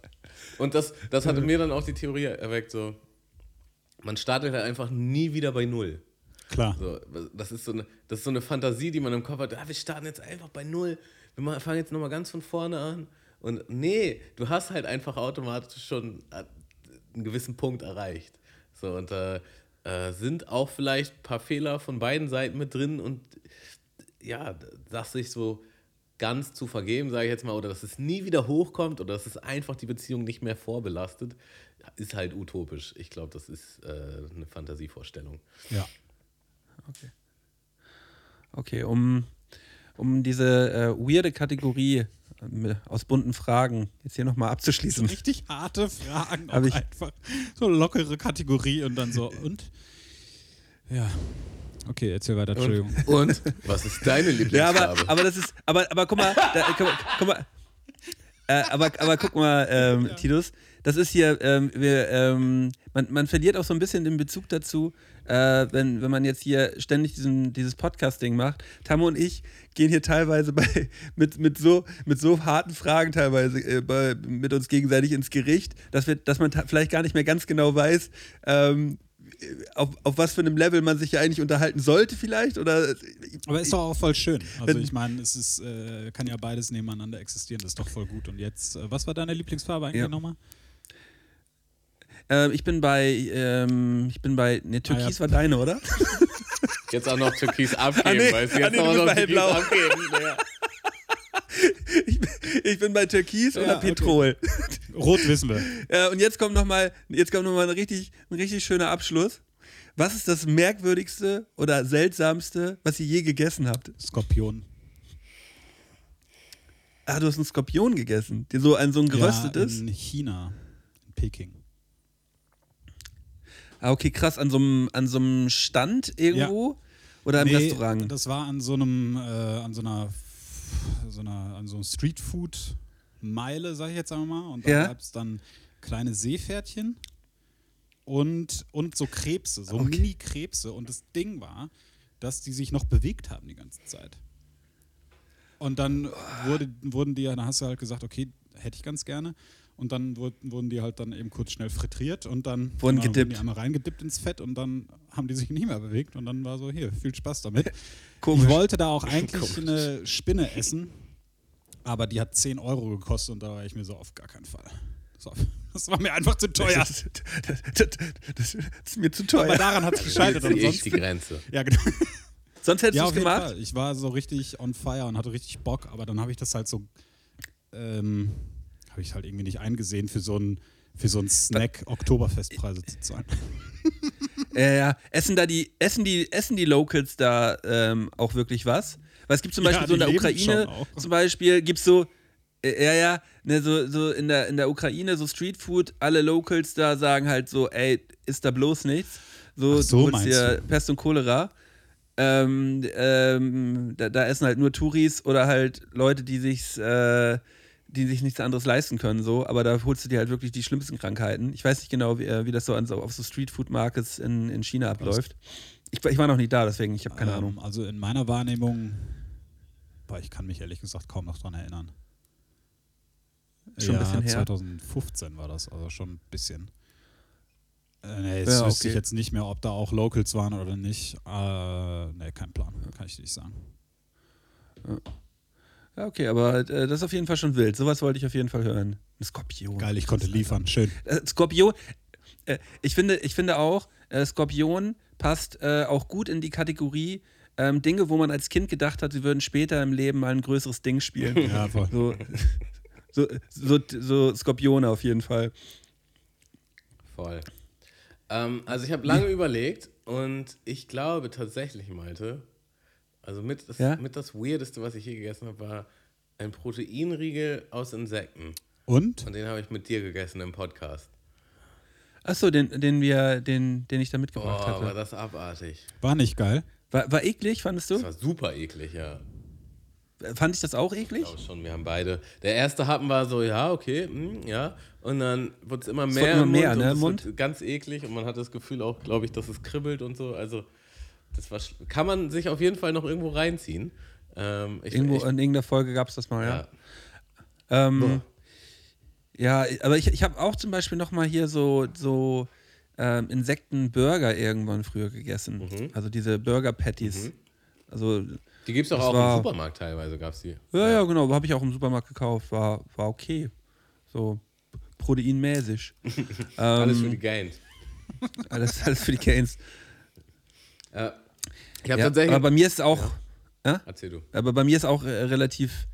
Und das, das hatte mir dann auch die Theorie erweckt, so, man startet halt einfach nie wieder bei Null. Klar. So, das ist so eine, das ist so eine Fantasie, die man im Kopf hat, ah, wir starten jetzt einfach bei Null, wir fangen jetzt nochmal ganz von vorne an. Und nee, du hast halt einfach automatisch schon einen gewissen Punkt erreicht. So, und äh, äh, sind auch vielleicht ein paar Fehler von beiden Seiten mit drin, und ja, das sich so ganz zu vergeben, sage ich jetzt mal, oder dass es nie wieder hochkommt oder dass es einfach die Beziehung nicht mehr vorbelastet, ist halt utopisch. Ich glaube, das ist äh, eine Fantasievorstellung. Ja. Okay. Okay, um, um diese äh, weirde Kategorie äh, aus bunten Fragen jetzt hier nochmal abzuschließen. Richtig harte Fragen, aber einfach so lockere Kategorie und dann so, und? Ja. Okay, erzähl weiter, Entschuldigung. Und? und? Was ist deine Lieblingsfarbe? Ja, aber, aber das ist, aber, aber guck mal, da, guck mal, guck mal äh, aber, aber guck mal, ähm, ja. Tidus, das ist hier, ähm, wir, ähm, man, man verliert auch so ein bisschen den Bezug dazu, äh, wenn, wenn man jetzt hier ständig diesen, dieses Podcast-Ding macht. Tammo und ich gehen hier teilweise bei, mit, mit, so, mit so harten Fragen teilweise äh, bei, mit uns gegenseitig ins Gericht, dass, wir, dass man ta- vielleicht gar nicht mehr ganz genau weiß, ähm, Auf, auf was für einem Level man sich ja eigentlich unterhalten sollte vielleicht, oder? Aber ist doch auch voll schön. Also ich meine, es ist, äh, kann ja beides nebeneinander existieren, das ist doch voll gut. Und jetzt, äh, was war deine Lieblingsfarbe eigentlich ja. nochmal? Ähm, ich bin bei, ähm, ich bin bei, ne, Türkis ah, ja. war deine, oder? Jetzt auch noch Türkis abgeben, ah, nee, weißt du, jetzt ah, nee, noch, noch Türkis Blau. abgeben. Naja. Ich bin, ich bin bei Türkis ja, oder Petrol. Okay. Rot wissen wir. Ja, und jetzt kommt nochmal noch mal ein, richtig, ein richtig schöner Abschluss. Was ist das merkwürdigste oder seltsamste, was ihr je gegessen habt? Skorpion. Ah, du hast einen Skorpion gegessen? Der so ein, so ein geröstetes? Ja, in China, in Peking. Ah, okay, krass. An so einem, an so einem Stand irgendwo? Ja. Oder im nee, Restaurant? Das war an so einem, äh, an so einer So einer, an so einer Streetfood-Meile, sag ich jetzt einmal, und da ja. gab es dann kleine Seepferdchen und, und so Krebse, so okay. Mini-Krebse, und das Ding war, dass die sich noch bewegt haben die ganze Zeit. Und dann wurde, wurden die, dann hast du halt gesagt, okay, hätte ich ganz gerne, und dann wurden, wurden die halt dann eben kurz schnell frittiert und dann wurden, genau, wurden die einmal reingedippt ins Fett, und dann haben die sich nicht mehr bewegt, und dann war so, hier, viel Spaß damit. Komisch. Ich wollte da auch eigentlich Komisch. eine Spinne essen, aber die hat zehn Euro gekostet, und da war ich mir so, auf gar keinen Fall. Das war mir einfach zu teuer. Das ist, das, das, das ist mir zu teuer. Aber daran hat es gescheitert. Das ist echt die Grenze. Ja, genau. Sonst hättest ja, du es gemacht? Fall. Ich war so richtig on fire und hatte richtig Bock, aber dann habe ich das halt so ähm, habe ich halt irgendwie nicht eingesehen, für so einen für so einen Snack Oktoberfestpreise zu zahlen. Äh, ja, essen da die, essen die, essen die Locals da ähm, auch wirklich was? Weil es gibt zum Beispiel ja, so in der Ukraine, zum Beispiel gibt's so, äh, ja, ja, ne, so, so in der in der Ukraine, so Streetfood, alle Locals da sagen halt so, ey, ist da bloß nichts. So, so du holst hier du. Pest und Cholera. Ähm, ähm, da, da essen halt nur Touris oder halt Leute, die sich äh, die sich nichts anderes leisten können, so, aber da holst du dir halt wirklich die schlimmsten Krankheiten. Ich weiß nicht genau, wie, wie das so an, auf so Streetfood-Markets in, in China abläuft. Ich, ich war noch nicht da, deswegen, ich habe keine ähm, Ahnung. Also in meiner Wahrnehmung, boah, ich kann mich ehrlich gesagt kaum noch dran erinnern. Schon ja, ein bisschen her. zwanzig fünfzehn war das, also schon ein bisschen. Äh, nee, jetzt ja, okay. wüsste ich jetzt nicht mehr, ob da auch Locals waren oder nicht. Äh, nee, kein Plan, kann ich nicht sagen. Ja. Ja, okay, aber äh, das ist auf jeden Fall schon wild. Sowas wollte ich auf jeden Fall hören. Ein Skorpion. Geil, ich konnte liefern, schön. Äh, Skorpion, äh, ich, finde, ich finde auch, äh, Skorpion passt äh, auch gut in die Kategorie ähm, Dinge, wo man als Kind gedacht hat, sie würden später im Leben mal ein größeres Ding spielen. Ja, voll. So, so, so, so Skorpione auf jeden Fall. Voll. Ähm, also ich habe lange hm. überlegt und ich glaube tatsächlich, Malte, also mit das, ja? mit das Weirdeste, was ich je gegessen habe, war ein Proteinriegel aus Insekten. Und? Und den habe ich mit dir gegessen im Podcast. Achso, den, den wir, den, den ich da mitgebracht oh, hatte. Boah, war das abartig. War nicht geil. War, war eklig, fandest du? Das war super eklig, ja. Fand ich das auch eklig? Ich glaube schon, wir haben beide. Der erste Happen war so, ja, okay, mh, ja. Und dann wurde es immer mehr, immer mehr im Mund, ne? Mund? Wird ganz eklig und man hat das Gefühl auch, glaube ich, dass es kribbelt und so, also... Das war, kann man sich auf jeden Fall noch irgendwo reinziehen. Ähm, ich, irgendwo ich, in irgendeiner Folge gab es das mal, ja. Ja, ähm, ja aber ich, ich habe auch zum Beispiel nochmal hier so, so ähm, Insektenburger irgendwann früher gegessen. Mhm. Also diese Burger-Patties. Mhm. Also, die gibt es doch auch war, im Supermarkt teilweise, gab es die. Ja, ja, genau. Habe ich auch im Supermarkt gekauft. War, war okay. So proteinmäßig. Alles für die Gains. Alles, alles für die Gains. Ja. Ich hab ja, tatsächlich, aber bei mir ist auch, ja. äh? Erzähl du. Aber bei mir ist auch äh, relativ,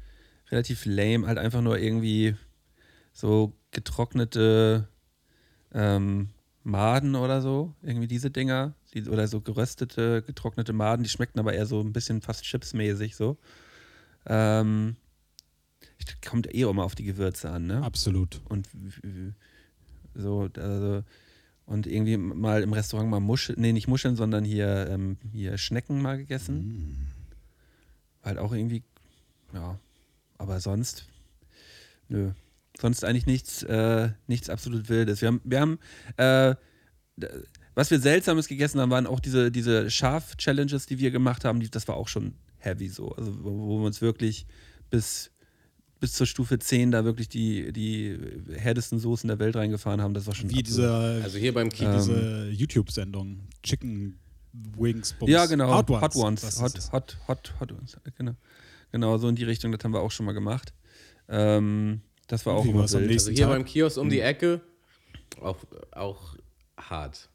relativ lame, halt einfach nur irgendwie so getrocknete ähm, Maden oder so, irgendwie diese Dinger, die, oder so geröstete, getrocknete Maden, die schmeckten aber eher so ein bisschen fast chipsmäßig so. Ähm, kommt eh immer auf die Gewürze an, ne? Absolut. Und so, also. Und irgendwie mal im Restaurant mal Muscheln, nee, nicht Muscheln, sondern hier, ähm, hier Schnecken mal gegessen. Mm. Halt auch irgendwie, ja, aber sonst, nö. Sonst eigentlich nichts, äh, nichts absolut Wildes. Wir haben, wir haben äh, was wir Seltsames gegessen haben, waren auch diese, diese Schaf-Challenges, die wir gemacht haben, die, das war auch schon heavy so. Also wo wir uns wirklich bis... bis zur Stufe zehn da wirklich die, die härtesten Soßen der Welt reingefahren haben, das war schon wie diese, also hier beim Kino, ähm, diese YouTube-Sendung Chicken Wings Bums. Ja, genau, Hot Ones. Hot Ones. Hot, hot, hot, hot Ones. Genau. Genau, so in die Richtung, das haben wir auch schon mal gemacht. Ähm, das war auch immer so. Also hier Tag. Beim Kiosk um die Ecke auch, auch hart.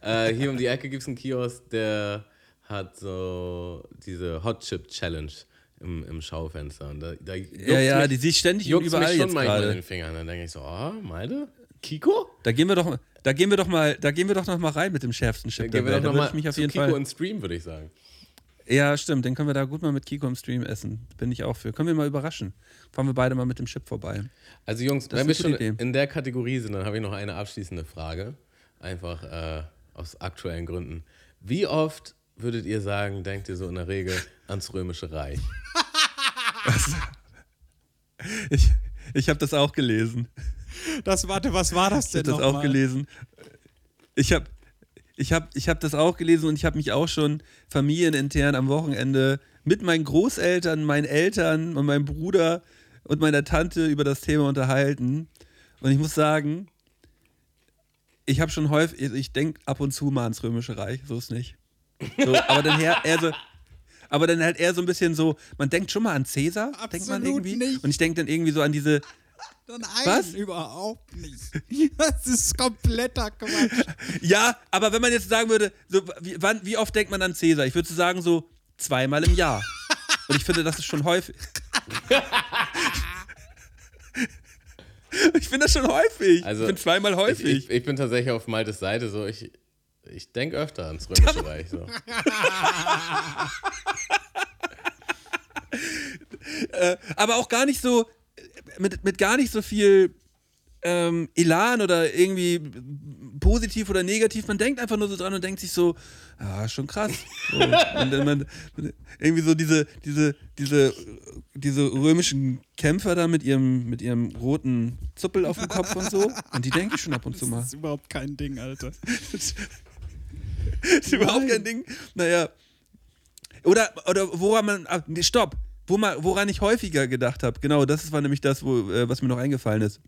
äh, hier um die Ecke gibt es einen Kiosk, der hat so diese Hot Chip Challenge. Im, im Schaufenster. Und da, da ja, ja, mich, die sieht ständig überall mich schon jetzt mal in den Fingern. Dann denke ich so, ah, oh, Malte? Kiko? Da gehen wir doch, da gehen wir doch mal, da gehen wir doch noch mal rein mit dem schärfsten Chip. Da gehen wir doch noch mal mich auf jeden Kiko Fall. Im Stream, würde ich sagen. Ja, stimmt. Den können wir da gut mal mit Kiko im Stream essen. Bin ich auch für. Können wir mal überraschen. Fahren wir beide mal mit dem Chip vorbei. Also Jungs, das wenn wir schon Idee. In der Kategorie sind, dann habe ich noch eine abschließende Frage. Einfach äh, aus aktuellen Gründen. Wie oft würdet ihr sagen, denkt ihr so in der Regel ans Römische Reich? Was? Ich, ich habe das auch gelesen. Das, warte, was war das denn nochmal? Ich habe das auch gelesen. Ich habe ich hab, ich hab das auch gelesen und ich habe mich auch schon familienintern am Wochenende mit meinen Großeltern, meinen Eltern und meinem Bruder und meiner Tante über das Thema unterhalten. Und ich muss sagen, ich habe schon häufig, ich denke ab und zu mal ans Römische Reich, so ist nicht. So, aber dann her, eher so... Aber dann halt eher so ein bisschen so, man denkt schon mal an Cäsar, absolut denkt man irgendwie. Nicht. Und ich denke dann irgendwie so an diese. Dann was? Überhaupt nicht. Das ist kompletter Quatsch. Ja, aber wenn man jetzt sagen würde, so, wie, wann, wie oft denkt man an Cäsar? Ich würde so sagen, so zweimal im Jahr. Und ich finde, das ist schon häufig. Ich finde das schon häufig. Also, ich bin zweimal häufig. Ich, ich, ich bin tatsächlich auf Maltes Seite so, ich. Ich denke öfter ans Römische Reich. So. äh, aber auch gar nicht so, mit, mit gar nicht so viel ähm, Elan oder irgendwie positiv oder negativ. Man denkt einfach nur so dran und denkt sich so, ah, schon krass. So. Und, und man, irgendwie so diese, diese, diese, diese römischen Kämpfer da mit ihrem, mit ihrem roten Zuppel auf dem Kopf und so. Und die denke ich schon ab und zu mal. Das ist überhaupt kein Ding, Alter. Das ist überhaupt kein Ding. Naja. Oder, oder woran man. Nee, stopp. Woran ich häufiger gedacht habe, genau, das war nämlich das, wo, äh, was mir noch eingefallen ist.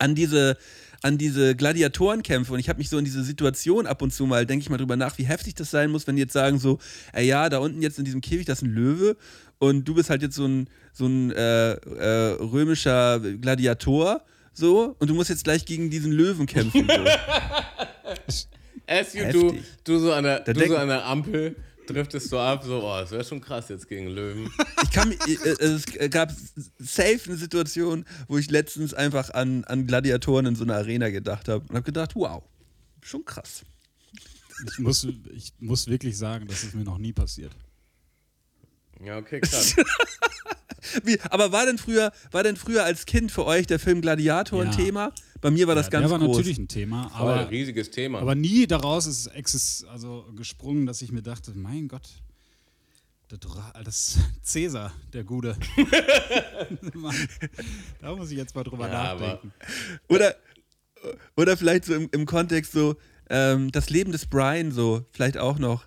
An diese, an diese Gladiatorenkämpfe, und ich habe mich so in diese Situation ab und zu mal, denke ich mal drüber nach, wie heftig das sein muss, wenn die jetzt sagen so, ey ja, da unten jetzt in diesem Käfig, das ist ein Löwe und du bist halt jetzt so ein, so ein äh, äh, römischer Gladiator, so, und du musst jetzt gleich gegen diesen Löwen kämpfen. So. As you do, du so an der, du denk- so an der Ampel. Driftest du ab, so, oh, das wäre schon krass jetzt gegen Löwen. Ich kann mich, also es gab safe eine Situation, wo ich letztens einfach an, an Gladiatoren in so einer Arena gedacht habe und habe gedacht, wow, schon krass. Ich muss, ich muss wirklich sagen, das ist mir noch nie passiert. Ja, okay, krass. Wie, aber war denn früher, war denn früher als Kind für euch der Film Gladiator ja. ein Thema? Bei mir war ja, das ganz groß. Der war groß. Natürlich ein Thema, aber ein riesiges Thema. Aber nie daraus ist es also gesprungen, dass ich mir dachte, mein Gott, das ist Cäsar, der Gute. Da muss ich jetzt mal drüber ja, nachdenken. Oder, oder vielleicht so im, im Kontext so ähm, das Leben des Brian so vielleicht auch noch.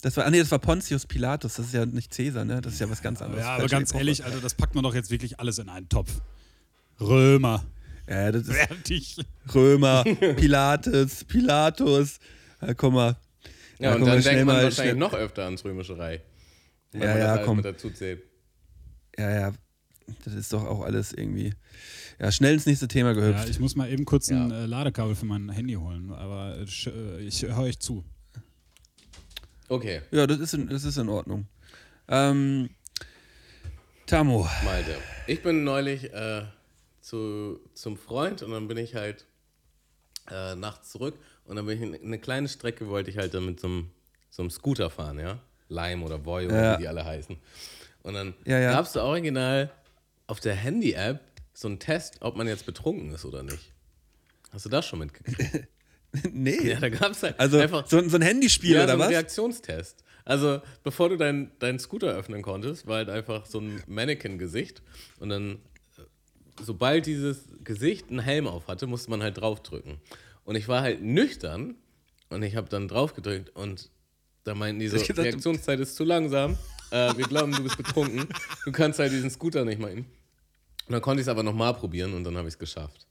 Das war, nee, das war Pontius Pilatus, das ist ja nicht Cäsar, ne? Das ist ja was ganz anderes. Ja, aber Falsche ganz Epoche. Ehrlich, also das packt man doch jetzt wirklich alles in einen Topf. Römer. Ja, das ist fertig. Römer, Pilatus, Pilatus. Ja, komm mal. Ja, ja, und komm, dann denkt man wahrscheinlich schnell. Noch öfter ans Römische Reich. Weil ja, man ja, das halt komm. Mit dazu zählt. Ja, ja. Das ist doch auch alles irgendwie. Ja, schnell ins nächste Thema gehüpft. Ja, ich muss mal eben kurz ja. ein äh, Ladekabel für mein Handy holen, aber äh, ich höre euch zu. Okay. Ja, das ist in, das ist in Ordnung. Ähm, Tamo. Malte. Ich bin neulich äh, zu, zum Freund und dann bin ich halt äh, nachts zurück und dann bin ich eine kleine Strecke, wollte ich halt dann mit so einem, so einem Scooter fahren, ja? Lime oder Voy oder ja. wie die alle heißen. Und dann ja, ja. gab's da original auf der Handy-App so einen Test, ob man jetzt betrunken ist oder nicht. Hast du das schon mitgekriegt? Nee. Ja, da gab's halt also einfach so, so ein Handyspiel ja, oder so ein was? Reaktionstest. Also, bevor du deinen dein Scooter öffnen konntest, war halt einfach so ein Mannequin-Gesicht. Und dann, sobald dieses Gesicht einen Helm auf hatte, musste man halt draufdrücken. Und ich war halt nüchtern und ich habe dann draufgedrückt und da meinten die so, die Reaktionszeit ist zu langsam. Äh, wir glauben, du bist betrunken. Du kannst halt diesen Scooter nicht mal. Und dann konnte ich es aber nochmal probieren und dann habe ich es geschafft.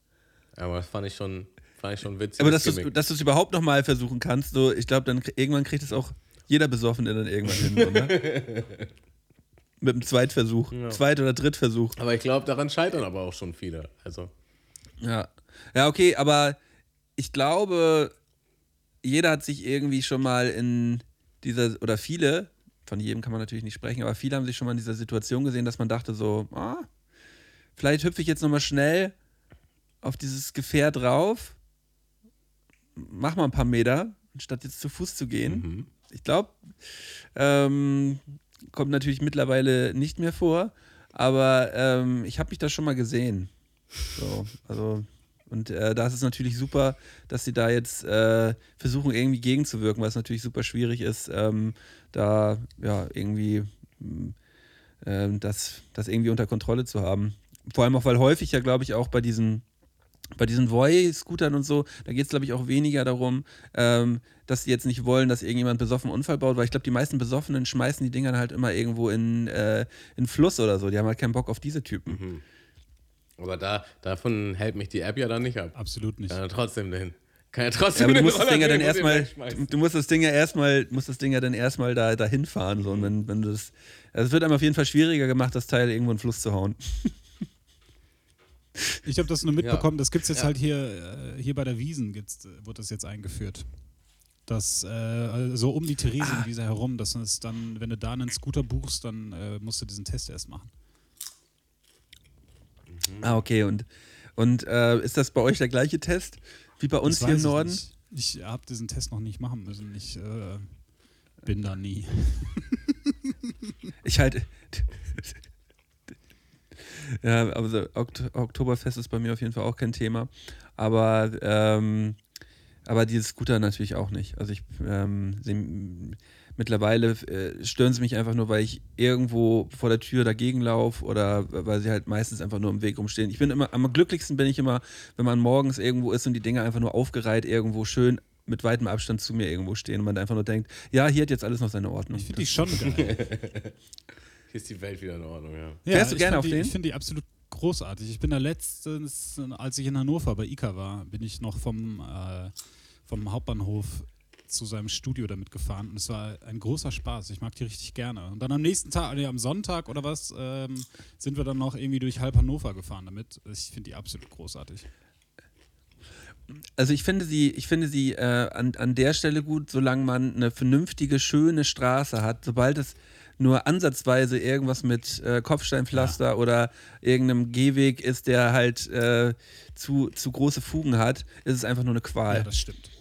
Aber das fand ich schon. War schon witzig. Aber dass du es überhaupt nochmal versuchen kannst, so, ich glaube, dann irgendwann kriegt es auch jeder Besoffene dann irgendwann hin, oder? Mit einem Zweitversuch. Ja. Zweit- oder Drittversuch. Aber ich glaube, daran scheitern aber auch schon viele. Also. Ja. Ja, okay, aber ich glaube, jeder hat sich irgendwie schon mal in dieser, oder viele, von jedem kann man natürlich nicht sprechen, aber viele haben sich schon mal in dieser Situation gesehen, dass man dachte so, ah, vielleicht hüpfe ich jetzt nochmal schnell auf dieses Gefährt drauf. Mach mal ein paar Meter, anstatt jetzt zu Fuß zu gehen. Mhm. Ich glaube, ähm, kommt natürlich mittlerweile nicht mehr vor, aber ähm, ich habe mich da schon mal gesehen. So, also, und äh, da ist es natürlich super, dass sie da jetzt äh, versuchen, irgendwie gegenzuwirken, weil es natürlich super schwierig ist, ähm, da ja irgendwie äh, das, das irgendwie unter Kontrolle zu haben. Vor allem auch, weil häufig ja, glaube ich, auch bei diesen Bei diesen Voy-Scootern und so, da geht es, glaube ich, auch weniger darum, ähm, dass sie jetzt nicht wollen, dass irgendjemand besoffen einen Unfall baut, weil ich glaube, die meisten Besoffenen schmeißen die Dinger halt immer irgendwo in äh, in Fluss oder so. Die haben halt keinen Bock auf diese Typen. Mhm. Aber da, davon hält mich die App ja dann nicht ab. Absolut nicht. Kann ja trotzdem dahin. Kann ja trotzdem ja, aber du musst das Ding ja dann erstmal, du musst das Ding ja erstmal, musst das Ding ja dann erstmal da dahin fahren. So. Und wenn, wenn das, also es wird einem auf jeden Fall schwieriger gemacht, das Teil irgendwo in den Fluss zu hauen. Ich habe das nur mitbekommen, ja. das gibt es jetzt ja. halt hier, hier bei der Wiesn, gibt's, wird das jetzt eingeführt. Das, äh, also so um die Theresienwiese ah. herum, dass es dann, wenn du da einen Scooter buchst, dann äh, musst du diesen Test erst machen. Mhm. Ah, okay. Und, und äh, ist das bei euch der gleiche Test wie bei uns das hier im Norden? Nicht. Ich habe diesen Test noch nicht machen müssen. Ich äh, bin da nie. Ich halte... Ja, also Oktoberfest ist bei mir auf jeden Fall auch kein Thema, aber, ähm, aber dieses Scooter natürlich auch nicht. Also ich ähm, seh, mittlerweile äh, stören sie mich einfach nur, weil ich irgendwo vor der Tür dagegen laufe oder weil sie halt meistens einfach nur im Weg rumstehen. Ich bin immer, am glücklichsten bin ich immer, wenn man morgens irgendwo ist und die Dinger einfach nur aufgereiht irgendwo schön mit weitem Abstand zu mir irgendwo stehen und man einfach nur denkt, ja, hier hat jetzt alles noch seine Ordnung. Ich finde die schon geil. Hier ist die Welt wieder in Ordnung, ja. ja Wärst du gerne auf die, den? Ich finde die absolut großartig. Ich bin da letztens, als ich in Hannover bei Ika war, bin ich noch vom, äh, vom Hauptbahnhof zu seinem Studio damit gefahren und es war ein großer Spaß. Ich mag die richtig gerne. Und dann am nächsten Tag, also am Sonntag oder was, ähm, sind wir dann noch irgendwie durch halb Hannover gefahren damit. Ich finde die absolut großartig. Also ich finde sie, ich finde sie äh, an, an der Stelle gut, solange man eine vernünftige, schöne Straße hat. Sobald es nur ansatzweise irgendwas mit äh, Kopfsteinpflaster ja. oder irgendeinem Gehweg ist, der halt äh, zu, zu große Fugen hat, ist es einfach nur eine Qual. Ja, das stimmt.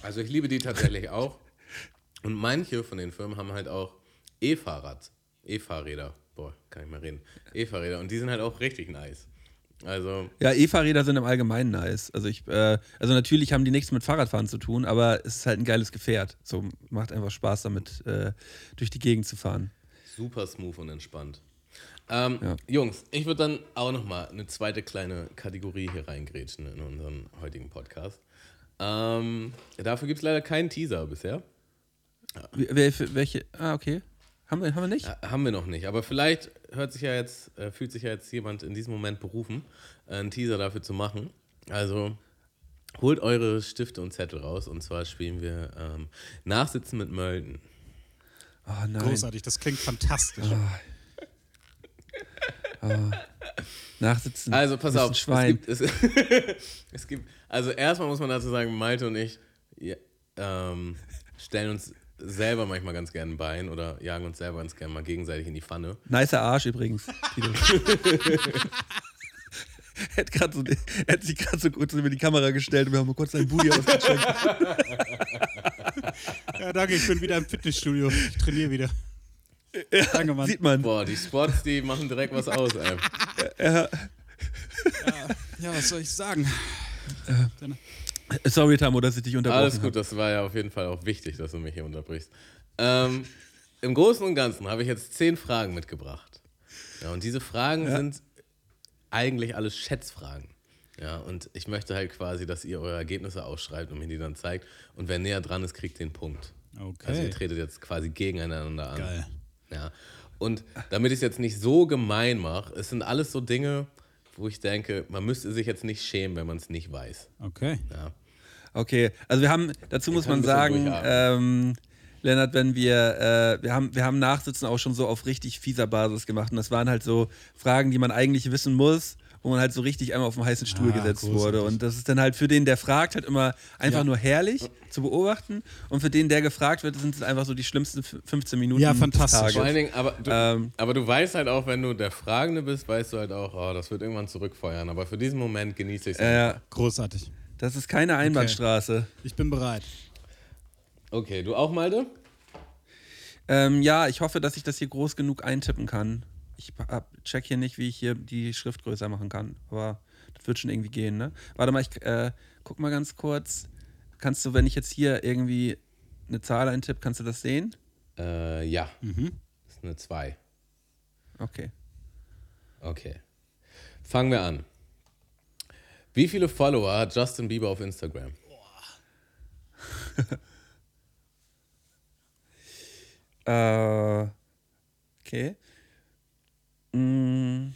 Also ich liebe die tatsächlich auch. Und manche von den Firmen haben halt auch E-Fahrrad, E-Fahrräder. Boah, kann ich mal reden. E-Fahrräder. Und die sind halt auch richtig nice. Also ja, E-Fahrräder sind im Allgemeinen nice. Also ich, äh, also natürlich haben die nichts mit Fahrradfahren zu tun, aber es ist halt ein geiles Gefährt. So macht einfach Spaß damit, äh, durch die Gegend zu fahren. Super smooth und entspannt. Ähm, ja. Jungs, ich würde dann auch nochmal eine zweite kleine Kategorie hier reingrätschen in unseren heutigen Podcast. Ähm, dafür gibt es leider keinen Teaser bisher. Welche? welche? Ah, okay. Haben wir, haben wir nicht? Ja, haben wir noch nicht, aber vielleicht hört sich ja jetzt, äh, fühlt sich ja jetzt jemand in diesem Moment berufen, äh, einen Teaser dafür zu machen. Also holt eure Stifte und Zettel raus und zwar spielen wir ähm, Nachsitzen mit Mölden. Oh nein. Großartig, das klingt fantastisch. Oh. Oh. Nachsitzen. Also pass auf, Schwein. Es gibt, es, es gibt, also erstmal muss man dazu sagen, Malte und ich ja, ähm, stellen uns selber manchmal ganz gerne ein Bein oder jagen uns selber ganz gerne mal gegenseitig in die Pfanne. Nicer Arsch übrigens. Hätte so, hätt sich gerade so kurz über die Kamera gestellt und wir haben mal kurz deinen Booty ausgecheckt. Ja, danke, ich bin wieder im Fitnessstudio. Ich trainiere wieder. Ja, danke, Mann. Sieht man. Boah, die Spots, die machen direkt was aus, ey. Ja. Ja, was soll ich sagen? Äh, sorry, Tamo, dass ich dich unterbrochen Alles gut, hab. Das war ja auf jeden Fall auch wichtig, dass du mich hier unterbrichst. Ähm, im Großen und Ganzen habe ich jetzt zehn Fragen mitgebracht. Ja, und diese Fragen ja. sind eigentlich alles Schätzfragen. Ja, und ich möchte halt quasi, dass ihr eure Ergebnisse ausschreibt und mir die dann zeigt. Und wer näher dran ist, kriegt den Punkt. Okay. Also ihr tretet jetzt quasi gegeneinander an. Geil. Ja. Und damit ich es jetzt nicht so gemein mache, es sind alles so Dinge, wo ich denke, man müsste sich jetzt nicht schämen, wenn man es nicht weiß. Okay. Ja. Okay, also wir haben, dazu ich muss man sagen, ähm, Lennart, wenn wir, äh, wir haben, wir haben Nachsitzen auch schon so auf richtig fieser Basis gemacht und das waren halt so Fragen, die man eigentlich wissen muss, wo man halt so richtig einmal auf den heißen Stuhl ah, gesetzt großartig. wurde. Und das ist dann halt für den, der fragt, halt immer einfach ja. nur herrlich zu beobachten. Und für den, der gefragt wird, sind es einfach so die schlimmsten fünfzehn Minuten. Ja, fantastisch. Vor allen Dingen, aber du, ähm, aber du weißt halt auch, wenn du der Fragende bist, weißt du halt auch, oh, das wird irgendwann zurückfeuern. Aber für diesen Moment genieße ich es. Äh, großartig. Das ist keine Einbahnstraße. Okay. Ich bin bereit. Okay, du auch, Malte? Ähm, ja, ich hoffe, dass ich das hier groß genug eintippen kann. Ich check hier nicht, wie ich hier die Schrift größer machen kann, aber das wird schon irgendwie gehen, ne? Warte mal, ich äh, guck mal ganz kurz. Kannst du, wenn ich jetzt hier irgendwie eine Zahl eintippe, kannst du das sehen? Äh, ja. Mhm. Das ist eine zwei. Okay. Okay. Fangen wir an. Wie viele Follower hat Justin Bieber auf Instagram? äh, okay. Mm.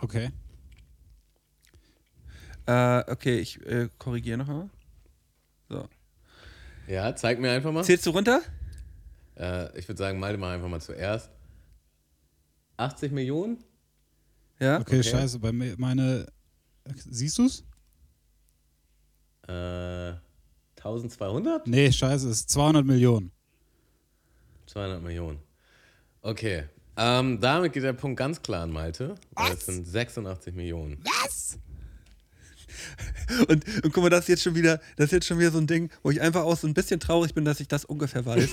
Okay. Äh, okay, ich äh, korrigiere nochmal. So. Ja, zeig mir einfach mal. Zählst du runter? Äh, ich würde sagen, mal mal einfach mal zuerst. achtzig Millionen? Ja. Okay, okay. Scheiße, bei mir meine. Siehst du's? Äh, zwölfhundert? Nee, scheiße, es ist zweihundert Millionen. zweihundert Millionen. Okay, ähm, damit geht der Punkt ganz klar an Malte. Weil es sind sechsundachtzig Millionen. Was? Und, und guck mal, das ist, jetzt schon wieder, das ist jetzt schon wieder so ein Ding, wo ich einfach auch so ein bisschen traurig bin, dass ich das ungefähr weiß.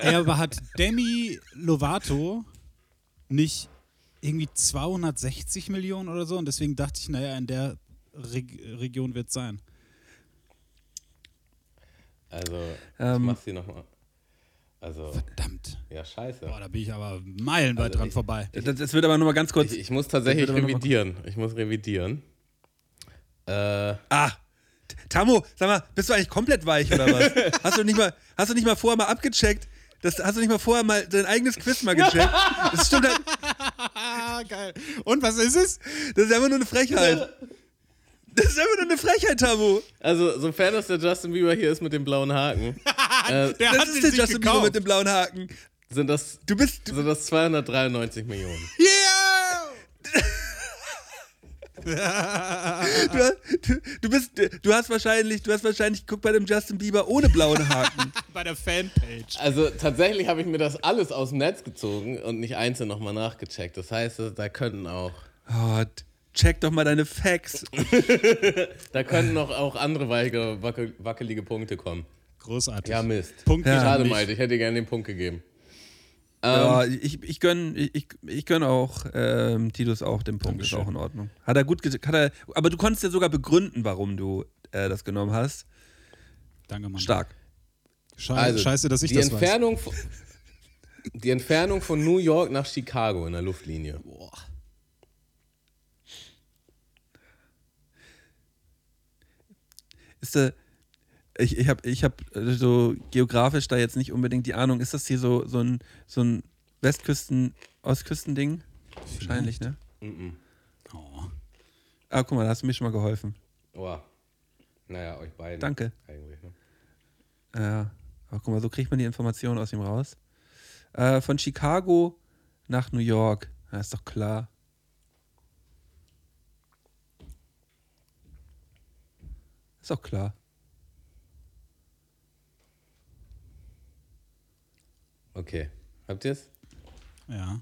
Ey, aber hat Demi Lovato nicht irgendwie zweihundertsechzig Millionen oder so? Und deswegen dachte ich, naja, in der Region wird es sein. Also, ich ähm, mach's hier nochmal. Also, verdammt. Ja, scheiße. Boah, da bin ich aber meilenweit also dran ich, vorbei. Ich, das, das wird aber nur mal ganz kurz. Ich, ich muss tatsächlich revidieren. Ich muss revidieren. Äh. Ah! Tammo, sag mal, bist du eigentlich komplett weich oder was? Hast du nicht mal, hast du nicht mal vorher mal abgecheckt? Das, hast du nicht mal vorher mal dein eigenes Quiz mal gecheckt? Das stimmt halt. Geil. Und was ist es? Das ist einfach nur eine Frechheit. Das ist einfach nur eine Frechheit, Tammo. Also, sofern das der Justin Bieber hier ist mit dem blauen Haken. äh, der das ist der Justin gekauft. Bieber mit dem blauen Haken. Sind das, du bist, du sind das zweihundertdreiundneunzig Millionen? Yeah! Du hast, du, du, bist, du hast wahrscheinlich, du hast wahrscheinlich guck bei dem Justin Bieber ohne blauen Haken. Bei der Fanpage. Also tatsächlich habe ich mir das alles aus dem Netz gezogen und nicht einzeln nochmal nachgecheckt. Das heißt, da könnten auch... Oh, check doch mal deine Facts. Da könnten noch auch andere weiche, wackel, wackelige Punkte kommen. Großartig. Ja, Mist. Punkt ja, schade, Malte. Ich hätte dir gerne den Punkt gegeben. Ja, ähm, ich, ich gönne ich, ich gönn auch ähm, Tidus auch den Punkt, ist auch in Ordnung. Hat er gut ge- hat er, aber du konntest ja sogar begründen, warum du äh, das genommen hast. Danke, Mann. Stark. Scheiße, also, Scheiße dass ich die das Entfernung weiß. Von, die Entfernung von New York nach Chicago in der Luftlinie. Boah. Ist der... Ich, ich habe ich hab so geografisch da jetzt nicht unbedingt die Ahnung. Ist das hier so, so ein, so ein Westküsten-Ostküsten-Ding? Wahrscheinlich, ne? Mhm. Oh. Ah, guck mal, da hast du mir schon mal geholfen. Boah. Naja, euch beiden. Danke. Eigentlich, ne? Ja. Aber guck mal, so kriegt man die Informationen aus ihm raus. Äh, von Chicago nach New York. Ja, ist doch klar. Ist doch klar. Okay, habt ihr es? Ja.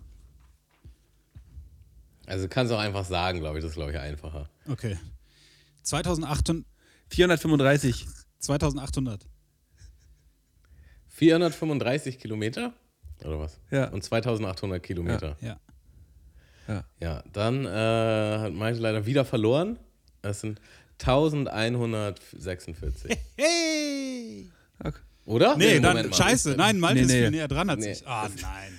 Also kannst du auch einfach sagen, glaube ich, das ist, glaube ich, einfacher. Okay. zweitausendachthundert vierhundertfünfunddreißig zweitausendachthundert vierhundertfünfunddreißig Kilometer? Oder was? Ja. Und zweitausendachthundert Kilometer. Ja. Ja, ja. Ja, dann äh, hat Malte leider wieder verloren. Das sind eintausendeinhundertsechsundvierzig. Hey! Okay. Oder? Nee, nee dann Moment, scheiße. Mal. Nein, Malte nee, nee. ist viel näher dran als nee. ich. Ah, oh, nein.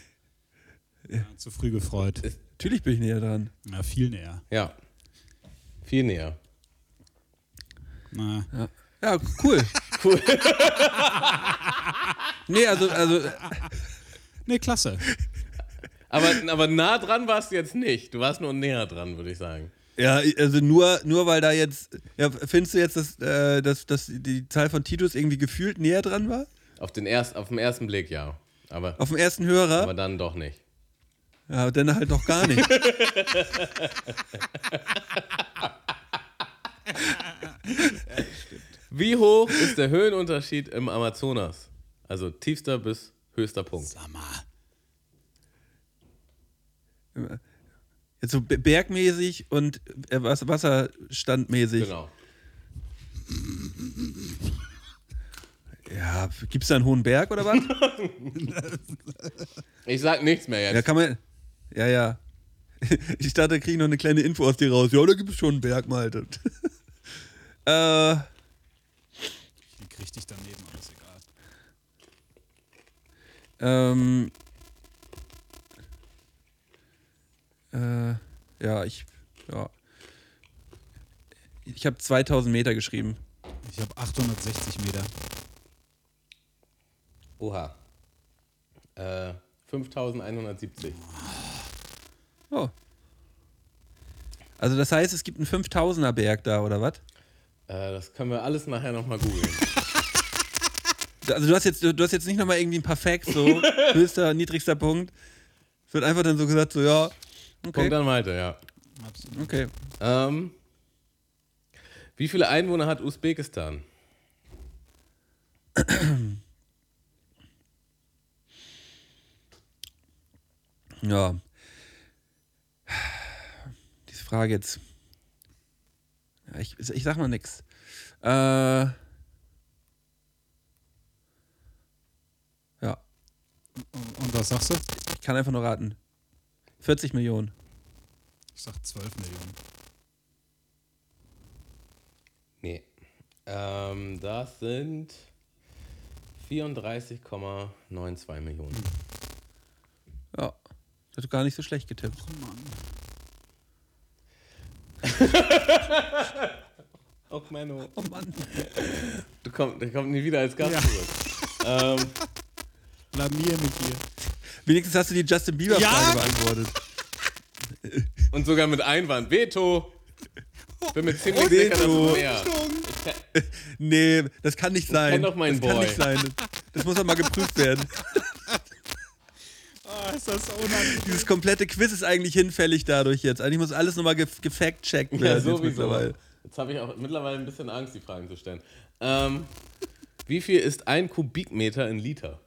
Ja, zu früh gefreut. Natürlich bin ich näher dran. Ja, viel näher. Ja. Viel näher. Na. Ja. ja, cool. Cool. nee, also, also. Nee, klasse. Aber, aber nah dran warst du jetzt nicht. Du warst nur näher dran, würde ich sagen. Ja, also nur, nur weil da jetzt, ja, findest du jetzt, dass, äh, dass, dass die Zahl von Tidus irgendwie gefühlt näher dran war? Auf den erst, auf den ersten Blick, ja. Aber, auf den ersten Hörer? Aber dann doch nicht. Ja, dann halt doch gar nicht. Wie hoch ist der Höhenunterschied im Amazonas? Also tiefster bis höchster Punkt. Sag mal. So bergmäßig und wasserstandmäßig. Genau. Ja, gibt's da einen hohen Berg oder was? Ich sag nichts mehr jetzt. Ja, kann man. Ja, ja. Ich dachte, da kriege ich noch eine kleine Info aus dir raus. Ja, da gibt's schon einen Berg, Malte. äh. Die krieg dich daneben, alles egal. Ähm. Ja, ich ja. Ich habe zweitausend Meter geschrieben. Ich habe achthundertsechzig Meter. Oha. Äh, fünftausendeinhundertsiebzig. Oh. Also das heißt, es gibt einen fünftausender Berg da, oder was? Äh, das können wir alles nachher nochmal googeln. Also du hast jetzt, du hast jetzt nicht nochmal irgendwie ein paar Facts, so höchster, niedrigster Punkt. Es wird einfach dann so gesagt, so ja... Okay. Kommt dann weiter, ja. Absolut. Okay. Ähm, wie viele Einwohner hat Usbekistan? Ja. Diese Frage jetzt. Ja, ich, ich sag mal nix. Äh, ja. Und was sagst du? Ich kann einfach nur raten. vierzig Millionen. Ich sag zwölf Millionen. Nee. Ähm, das sind vierunddreißig Komma zweiundneunzig Millionen. Ja, das hat gar nicht so schlecht getippt. Oh Mann. Oh, Menno. Oh Mann. Du kommst, der kommt nie wieder als Gast ja. zurück. ähm, Blamier mich hier. Wenigstens hast du die Justin Bieber ja. Frage beantwortet. Und sogar mit Einwand. Veto. Ich bin mir ziemlich oh, sicher, dass du mehr. Nee, das kann nicht sein. Ich kenn doch meinen Boy. Das kann nicht sein. Das muss doch mal geprüft werden. Oh, ist das unangenehm. Dieses komplette Quiz ist eigentlich hinfällig dadurch jetzt. Eigentlich muss alles nochmal ge- gefact-checkt werden. Ja, sowieso. Jetzt, jetzt habe ich auch mittlerweile ein bisschen Angst, die Fragen zu stellen. Ähm, wie viel ist ein Kubikmeter in Liter?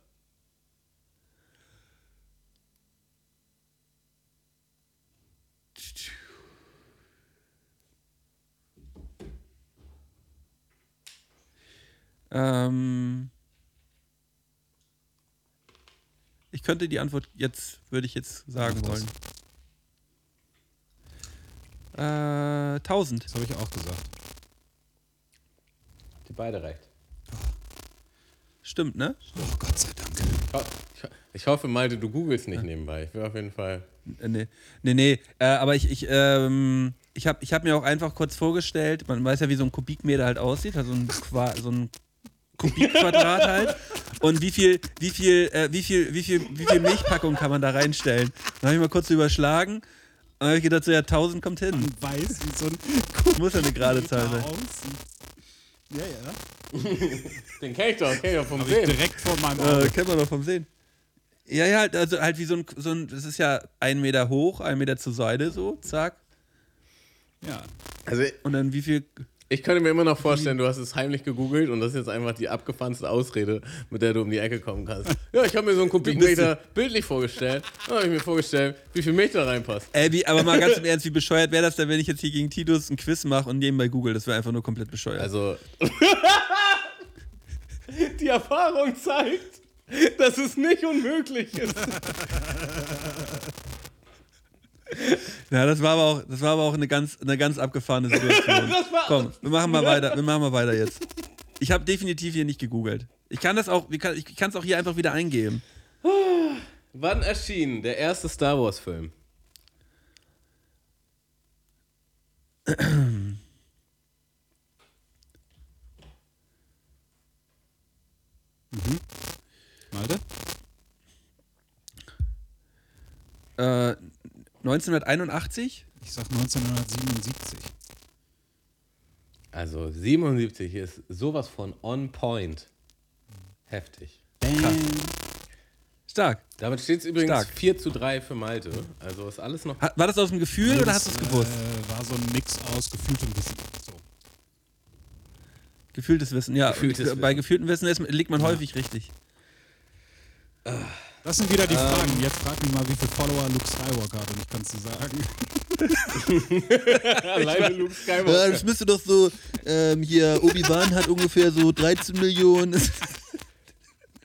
Ähm ich könnte die Antwort jetzt, würde ich jetzt sagen wollen. Äh, tausend. Das habe ich auch gesagt. Habt ihr beide recht. Stimmt, ne? Oh, Gott sei Dank. Ich hoffe, Malte, du googelst nicht ja. nebenbei. Ich will auf jeden Fall... Nee, nee, nee. Äh, aber ich... ich ähm Ich habe ich hab mir auch einfach kurz vorgestellt, man weiß ja, wie so ein Kubikmeter halt aussieht, also ein, Qua, so ein Kubikquadrat halt. Und wie viel, wie viel, äh, wie viel, wie viel, wie viel Milchpackung kann man da reinstellen? Dann habe ich mal kurz überschlagen. Und habe ich gedacht, so ja, tausend kommt hin. Man weiß, wie so ein Kubikmeter muss ja eine gerade Zahl sein. Ja, ja. Den kenn ich doch, kenn ich doch vom Sehen. Direkt vor meinem Auge. Äh, kennt man doch vom Sehen. Ja, ja, also halt wie so ein, so ein, das ist ja ein Meter hoch, ein Meter zur Seite, so, zack. Ja. Also, und dann wie viel. Ich könnte mir immer noch vorstellen, du hast es heimlich gegoogelt und das ist jetzt einfach die abgefahrenste Ausrede, mit der du um die Ecke kommen kannst. Ja, ich habe mir so einen Kubikmeter bildlich vorgestellt. Dann habe ich mir vorgestellt, wie viel Milch da reinpasst. Ey, wie, aber mal ganz im Ernst, wie bescheuert wäre das denn, wenn ich jetzt hier gegen Tidus ein Quiz mache und nebenbei google? Das wäre einfach nur komplett bescheuert. Also. Die Erfahrung zeigt, dass es nicht unmöglich ist. Na, das war aber auch, das war aber auch eine, ganz, eine ganz abgefahrene Situation. Komm, wir machen mal weiter, wir machen mal weiter jetzt. Ich habe definitiv hier nicht gegoogelt. Ich kann das auch, ich kann es auch hier einfach wieder eingeben. Wann erschien der erste Star Wars Film? Mhm. Warte. Äh, neunzehnhunderteinundachtzig? Ich sag neunzehnhundertsiebenundsiebzig. Also siebenundsiebzig ist sowas von on point. Heftig. Krass. Stark. Damit steht es übrigens Stark. vier zu drei für Malte. Also ist alles noch... War das aus dem Gefühl das, oder hast du es gewusst? Äh, war so ein Mix aus gefühltem Wissen. So. Gefühltes Wissen, ja. Gefühltes Wissen. Bei gefühltem Wissen ist, liegt man ja. häufig richtig. Ah. Das sind wieder die ähm, Fragen. Jetzt frag mich mal, wie viele Follower Luke Skywalker hat und ich kann es dir sagen. Alleine Luke Skywalker. Äh, das müsste doch so, ähm, hier, Obi-Wan hat ungefähr so dreizehn Millionen.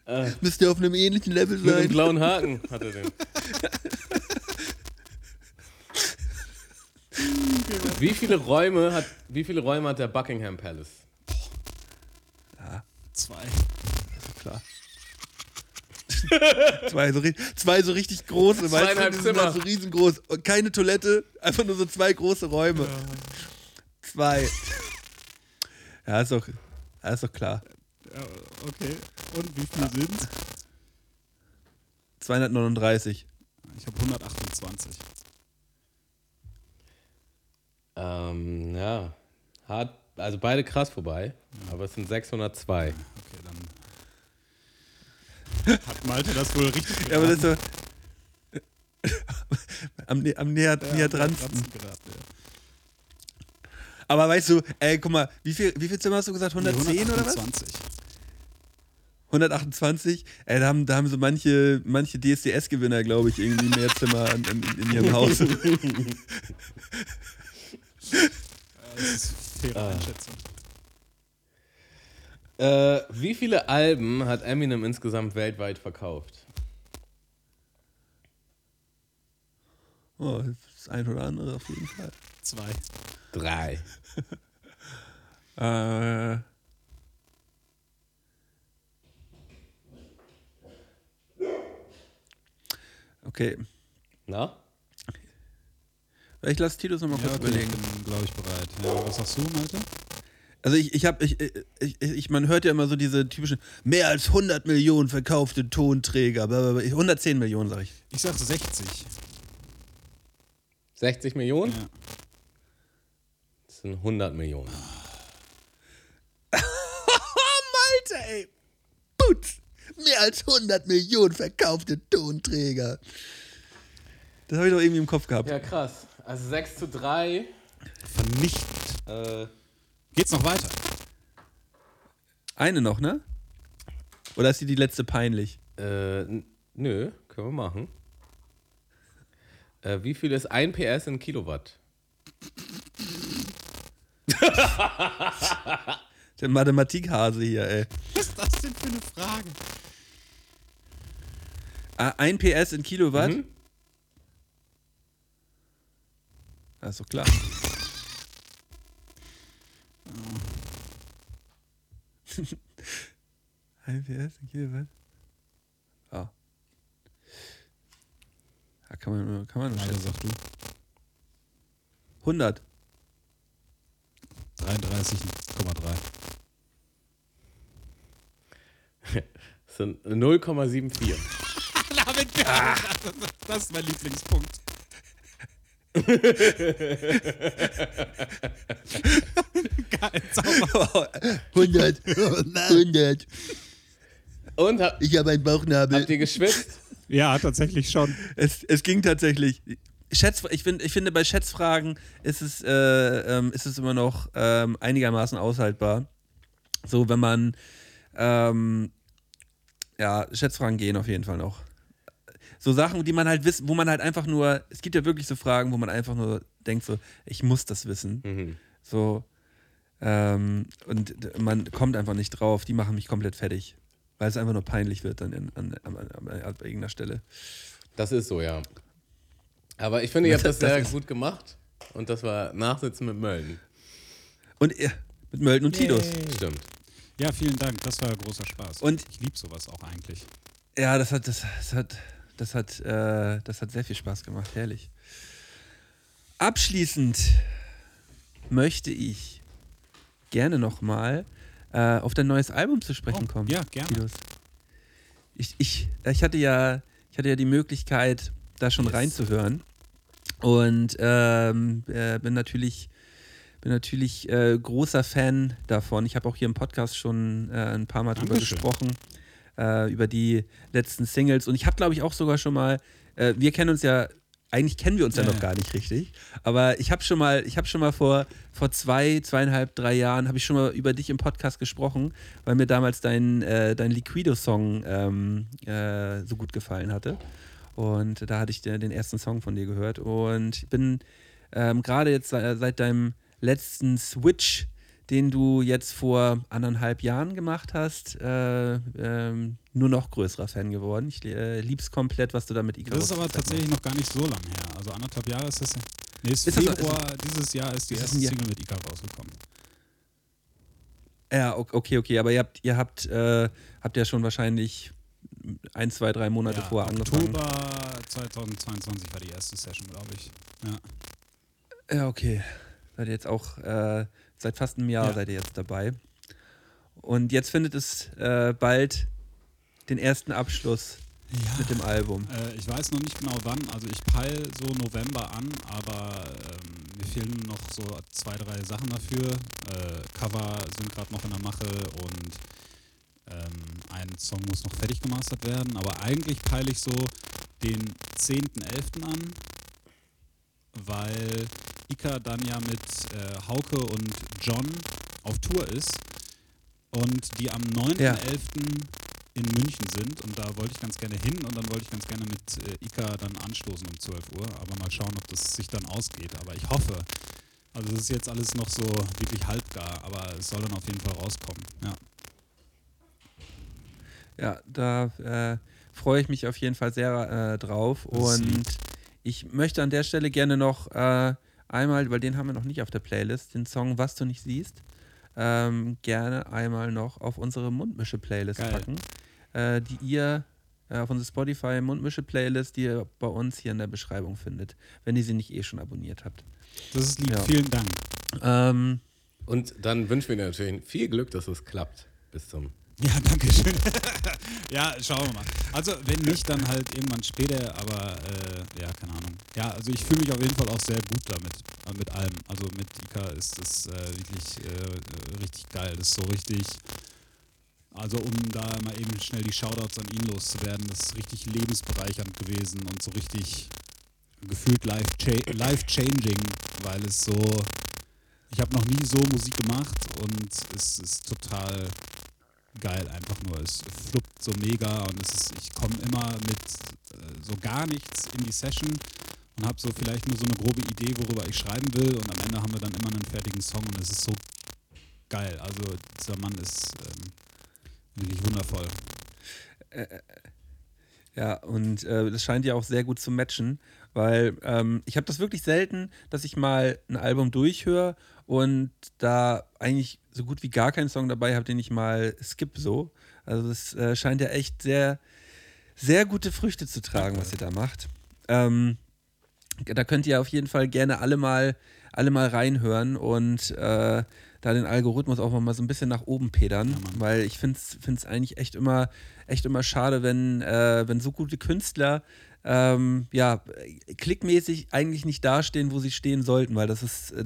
Äh, müsste auf einem ähnlichen Level sein. Mit einem blauen Haken hat er den. Wie viele Räume hat, wie viele Räume hat der Buckingham Palace? Ja, zwei. Das ist klar. Zwei so, zwei so richtig große, weißt du, die sind halt so riesengroß. Und keine Toilette, einfach nur so zwei große Räume. Ja. Zwei. Ja, ist doch, ist doch klar. Ja, okay. Und wie viele sind's? zweihundertneununddreißig. Ich habe hundertachtundzwanzig. Ähm, ja. Hart, also beide krass vorbei. Ja. Aber es sind sechshundertzwei. Okay, dann. Hat Malte das wohl richtig geraten? Ja, aber das ist so am, am näher, ja, näher dransten. Ja. Aber weißt du, ey, guck mal, wie viel, wie viel Zimmer hast du gesagt? hundertzehn oder was? hundertachtundzwanzig. Ey, da haben, da haben so manche, manche D S D S-Gewinner, glaube ich, irgendwie mehr Zimmer in, in, in ihrem Haus. Ja, das ist eine faire Einschätzung. Äh, wie viele Alben hat Eminem insgesamt weltweit verkauft? Oh, das ein oder andere auf jeden Fall. Zwei. Drei. äh, Okay. Na? Ich lasse Tidus nochmal ja, kurz okay, überlegen. Ich bin, glaube ich, bereit. Ja, was sagst du, Malte? Also ich, ich habe, ich, ich, ich, man hört ja immer so diese typischen, mehr als hundert Millionen verkaufte Tonträger, hundertzehn Millionen sage ich. Ich sag sechzig. sechzig Millionen? Ja. Das sind hundert Millionen. Malte, ey. Putz. Mehr als hundert Millionen verkaufte Tonträger. Das habe ich doch irgendwie im Kopf gehabt. Ja, krass. Also sechs zu drei. Vernichtend. Äh, Geht's noch weiter? Eine noch, ne? Oder ist die die letzte peinlich? Äh, n- nö, können wir machen. Äh, wie viel ist ein P S in Kilowatt? Der Mathematikhase hier, ey. Was ist das denn für eine Frage? Ah, ein P S in Kilowatt? Mhm. Das ist doch klar. ein P S in Kilowatt? Ah. Da kann man, kann man schätzen, sagst du. hundert. dreiunddreißig Komma drei. Das sind null Komma sieben vier. Damit bin ah. ich, das ist mein Lieblingspunkt. Geil, sauber. hundert. hundert. Und hab, ich habe einen Bauchnabel. Habt ihr geschwitzt? Ja, tatsächlich schon. Es, es ging tatsächlich. Schätz, ich, find, ich finde, bei Schätzfragen ist es, äh, ähm, ist es immer noch ähm, einigermaßen aushaltbar. So, wenn man. Ähm, ja, Schätzfragen gehen auf jeden Fall noch. So Sachen, die man halt wissen, wo man halt einfach nur, es gibt ja wirklich so Fragen, wo man einfach nur denkt so, ich muss das wissen. Mhm. So, ähm, und man kommt einfach nicht drauf, die machen mich komplett fertig, weil es einfach nur peinlich wird dann in, an, an, an, an irgendeiner Stelle. Das ist so, ja. Aber ich finde, ihr habt das, das sehr das gut gemacht und das war Nachsitzen mit Mölden. Und ja, mit Mölden und Tidus. Stimmt. Ja, vielen Dank, das war großer Spaß. Und ich liebe sowas auch eigentlich. Ja, das hat, das, das hat... Das hat, äh, das hat sehr viel Spaß gemacht, herrlich. Abschließend möchte ich gerne nochmal äh, auf dein neues Album zu sprechen oh, kommen. Ja, gerne. Ich, ich, ich, hatte ja, ich hatte ja die Möglichkeit, da schon yes. reinzuhören. Und ähm, äh, bin natürlich, bin natürlich äh, großer Fan davon. Ich habe auch hier im Podcast schon äh, ein paar Mal drüber Dankeschön. gesprochen. Äh, über die letzten Singles. Und ich habe, glaube ich, auch sogar schon mal, äh, wir kennen uns ja, eigentlich kennen wir uns ja, ja noch gar nicht richtig, aber ich habe schon mal, ich habe schon mal vor, vor zwei, zweieinhalb, drei Jahren, habe ich schon mal über dich im Podcast gesprochen, weil mir damals dein, äh, dein Liquido-Song ähm, äh, so gut gefallen hatte. Und da hatte ich den ersten Song von dir gehört. Und ich bin ähm, gerade jetzt äh, seit deinem letzten Switch, den du jetzt vor anderthalb Jahren gemacht hast, äh, ähm, nur noch größerer Fan geworden. Ich äh, lieb's komplett, was du da mit Ika Das ist aber tatsächlich noch gar nicht so lange her. Also anderthalb Jahre ist das. Nee, ist ist Februar das, ist, dieses Jahr ist die erste Jahr. Single mit Ika rausgekommen. Ja, okay, okay. Aber ihr habt, ihr habt, äh, habt ja schon wahrscheinlich ein, zwei, drei Monate ja, vorher angefangen. Oktober zweitausendzweiundzwanzig war die erste Session, glaube ich. Ja, ja okay. Seid ihr jetzt auch äh, seit fast einem Jahr ja. seid ihr jetzt dabei. Und jetzt findet es äh, bald den ersten Abschluss ja. mit dem Album. Äh, ich weiß noch nicht genau wann, also ich peile so November an, aber ähm, mir fehlen noch so zwei, drei Sachen dafür. Äh, Cover sind gerade noch in der Mache und ähm, ein Song muss noch fertig gemastert werden. Aber eigentlich peile ich so den zehnten elften an, weil Ika dann ja mit äh, Hauke und John auf Tour ist und die am neunten elften ja. in München sind und da wollte ich ganz gerne hin und dann wollte ich ganz gerne mit äh, Ika dann anstoßen um zwölf Uhr, aber mal schauen, ob das sich dann ausgeht, aber ich hoffe, also das ist jetzt alles noch so wirklich halbgar, aber es soll dann auf jeden Fall rauskommen, ja. Ja, da äh, freue ich mich auf jeden Fall sehr äh, drauf das und ich möchte an der Stelle gerne noch äh, einmal, weil den haben wir noch nicht auf der Playlist, den Song Was du nicht siehst, ähm, gerne einmal noch auf unsere Mundmische-Playlist Geil. packen, äh, die ihr auf unsere Spotify Mundmische Playlist, die ihr bei uns hier in der Beschreibung findet, wenn ihr sie nicht eh schon abonniert habt. Das ist lieb, ja. Vielen Dank. Ähm, Und dann wünschen wir dir natürlich viel Glück, dass es klappt bis zum... Ja, danke schön. Ja, schauen wir mal. Also, wenn nicht, dann halt irgendwann später, aber äh, ja, keine Ahnung. Ja, also ich fühle mich auf jeden Fall auch sehr gut damit, äh, mit allem. Also mit Ika ist das äh, wirklich äh, richtig geil. Das ist so richtig, also um da mal eben schnell die Shoutouts an ihn loszuwerden, das ist richtig lebensbereichernd gewesen und so richtig gefühlt life-cha- life-changing, weil es so, ich habe noch nie so Musik gemacht und es ist total... geil, einfach nur. Es fluppt so mega und es ist, ich komme immer mit äh, so gar nichts in die Session und habe so vielleicht nur so eine grobe Idee, worüber ich schreiben will, und am Ende haben wir dann immer einen fertigen Song und es ist so geil. Also dieser Mann ist ähm, wirklich wundervoll. Äh, ja, und äh, das scheint ja auch sehr gut zu matchen, weil ähm, ich habe das wirklich selten, dass ich mal ein Album durchhöre und da eigentlich so gut wie gar keinen Song dabei habe, den ich mal skip so. Also es äh, scheint ja echt sehr, sehr gute Früchte zu tragen, was ihr da macht. Ähm, da könnt ihr auf jeden Fall gerne alle mal, alle mal reinhören und äh, da den Algorithmus auch mal so ein bisschen nach oben pedern, ja, weil ich finde es eigentlich echt immer, echt immer schade, wenn, äh, wenn so gute Künstler ähm, ja, klickmäßig eigentlich nicht dastehen, wo sie stehen sollten, weil das ist äh,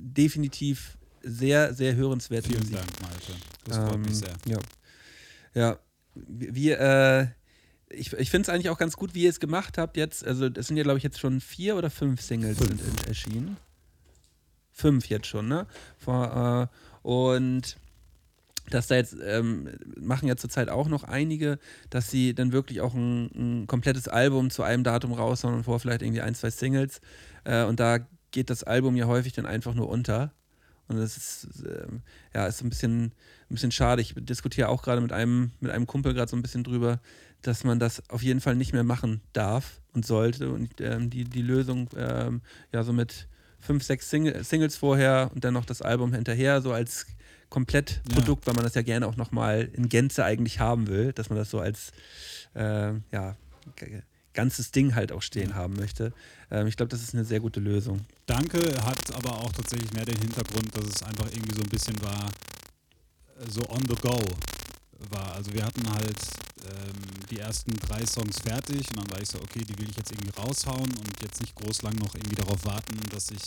definitiv sehr, sehr hörenswert. Vielen Musik. Dank, Malte. Das freut ähm, mich sehr. Ja, ja. Wir, äh, ich, ich finde es eigentlich auch ganz gut, wie ihr es gemacht habt jetzt. Also es sind ja, glaube ich, jetzt schon vier oder fünf Singles fünf. Sind erschienen. Fünf jetzt schon, ne? Vor, äh, und dass da jetzt, ähm, machen ja zurzeit auch noch einige, dass sie dann wirklich auch ein, ein komplettes Album zu einem Datum raushauen und vor vielleicht irgendwie ein, zwei Singles. Äh, und da geht das Album ja häufig dann einfach nur unter. Und das ist, äh, ja, ist ein bisschen, ein bisschen schade. Ich diskutiere auch gerade mit einem, mit einem Kumpel gerade so ein bisschen drüber, dass man das auf jeden Fall nicht mehr machen darf und sollte. Und ähm, die, die Lösung, ähm, ja, so mit fünf, sechs Sing- Singles vorher und dann noch das Album hinterher, so als Komplettprodukt, ja. Weil man das ja gerne auch nochmal in Gänze eigentlich haben will, dass man das so als, äh, ja, g- ganzes Ding halt auch stehen ja. haben möchte. Ähm, ich glaube, das ist eine sehr gute Lösung. Danke hat aber auch tatsächlich mehr den Hintergrund, dass es einfach irgendwie so ein bisschen war, so on the go war. Also wir hatten halt ähm, die ersten drei Songs fertig und dann war ich so, okay, die will ich jetzt irgendwie raushauen und jetzt nicht groß lang noch irgendwie darauf warten, dass ich,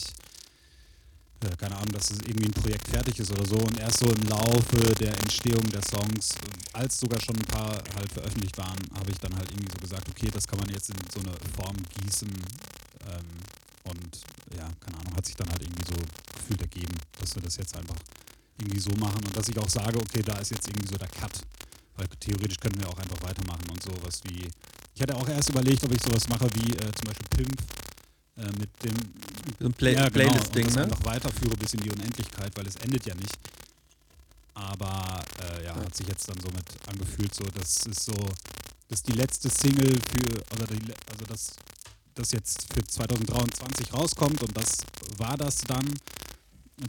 äh, keine Ahnung, dass es irgendwie ein Projekt fertig ist oder so. Und erst so im Laufe der Entstehung der Songs, als sogar schon ein paar halt veröffentlicht waren, habe ich dann halt irgendwie so gesagt, okay, das kann man jetzt in so eine Form gießen, ähm, und ja, keine Ahnung, hat sich dann halt irgendwie so gefühlt ergeben, dass wir das jetzt einfach irgendwie so machen und dass ich auch sage, okay, da ist jetzt irgendwie so der Cut, weil theoretisch können wir auch einfach weitermachen und sowas wie, ich hatte auch erst überlegt, ob ich sowas mache wie äh, zum Beispiel Pimp äh, mit dem so ein Play- ja, genau, Playlist-Ding, ne? Noch weiterführe bis in die Unendlichkeit, weil es endet ja nicht, aber äh, ja, hat sich jetzt dann so mit angefühlt, so, das ist so, das ist die letzte Single für, also, die, also das das jetzt für zwanzig dreiundzwanzig rauskommt und das war das dann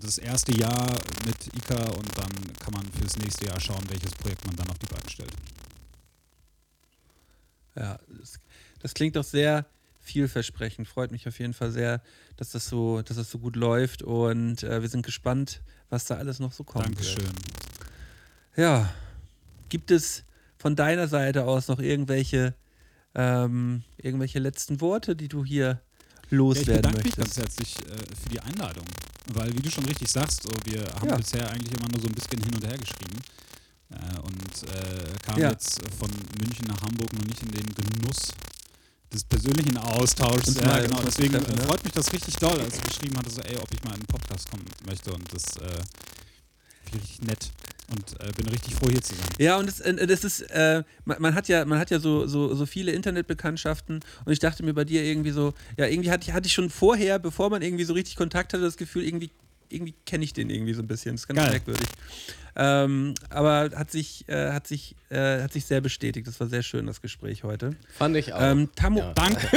das erste Jahr mit Ika und dann kann man fürs nächste Jahr schauen, welches Projekt man dann auf die Beine stellt. Ja, das, das klingt doch sehr vielversprechend. Freut mich auf jeden Fall sehr, dass das so, dass das so gut läuft und äh, wir sind gespannt, was da alles noch so kommt. Dankeschön. Wird. Ja, gibt es von deiner Seite aus noch irgendwelche Ähm, irgendwelche letzten Worte, die du hier loswerden ja, ich möchtest? Ich bedanke mich ganz herzlich äh, für die Einladung, weil wie du schon richtig sagst, so, wir haben ja. bisher eigentlich immer nur so ein bisschen hin und her geschrieben äh, und äh, kamen ja. jetzt von München nach Hamburg noch nicht in den Genuss des persönlichen Austauschs. Und, äh, genau, deswegen treffen, ne? Freut mich das richtig doll, als du geschrieben hattest, so, ey, ob ich mal in den Podcast kommen möchte und das äh, richtig nett. Und äh, bin richtig froh, hier zu sein. Ja, und das, das ist, äh, man, man hat ja, man hat ja so, so, so viele Internetbekanntschaften und ich dachte mir bei dir irgendwie so, ja, irgendwie hatte ich, hatte ich schon vorher, bevor man irgendwie so richtig Kontakt hatte, das Gefühl, irgendwie, irgendwie kenne ich den irgendwie so ein bisschen. Das ist ganz Geil. merkwürdig. Ähm, aber hat sich, äh, hat, sich, äh, hat sich sehr bestätigt. Das war sehr schön, das Gespräch heute. Fand ich auch. Ähm, Tamu, ja. Danke.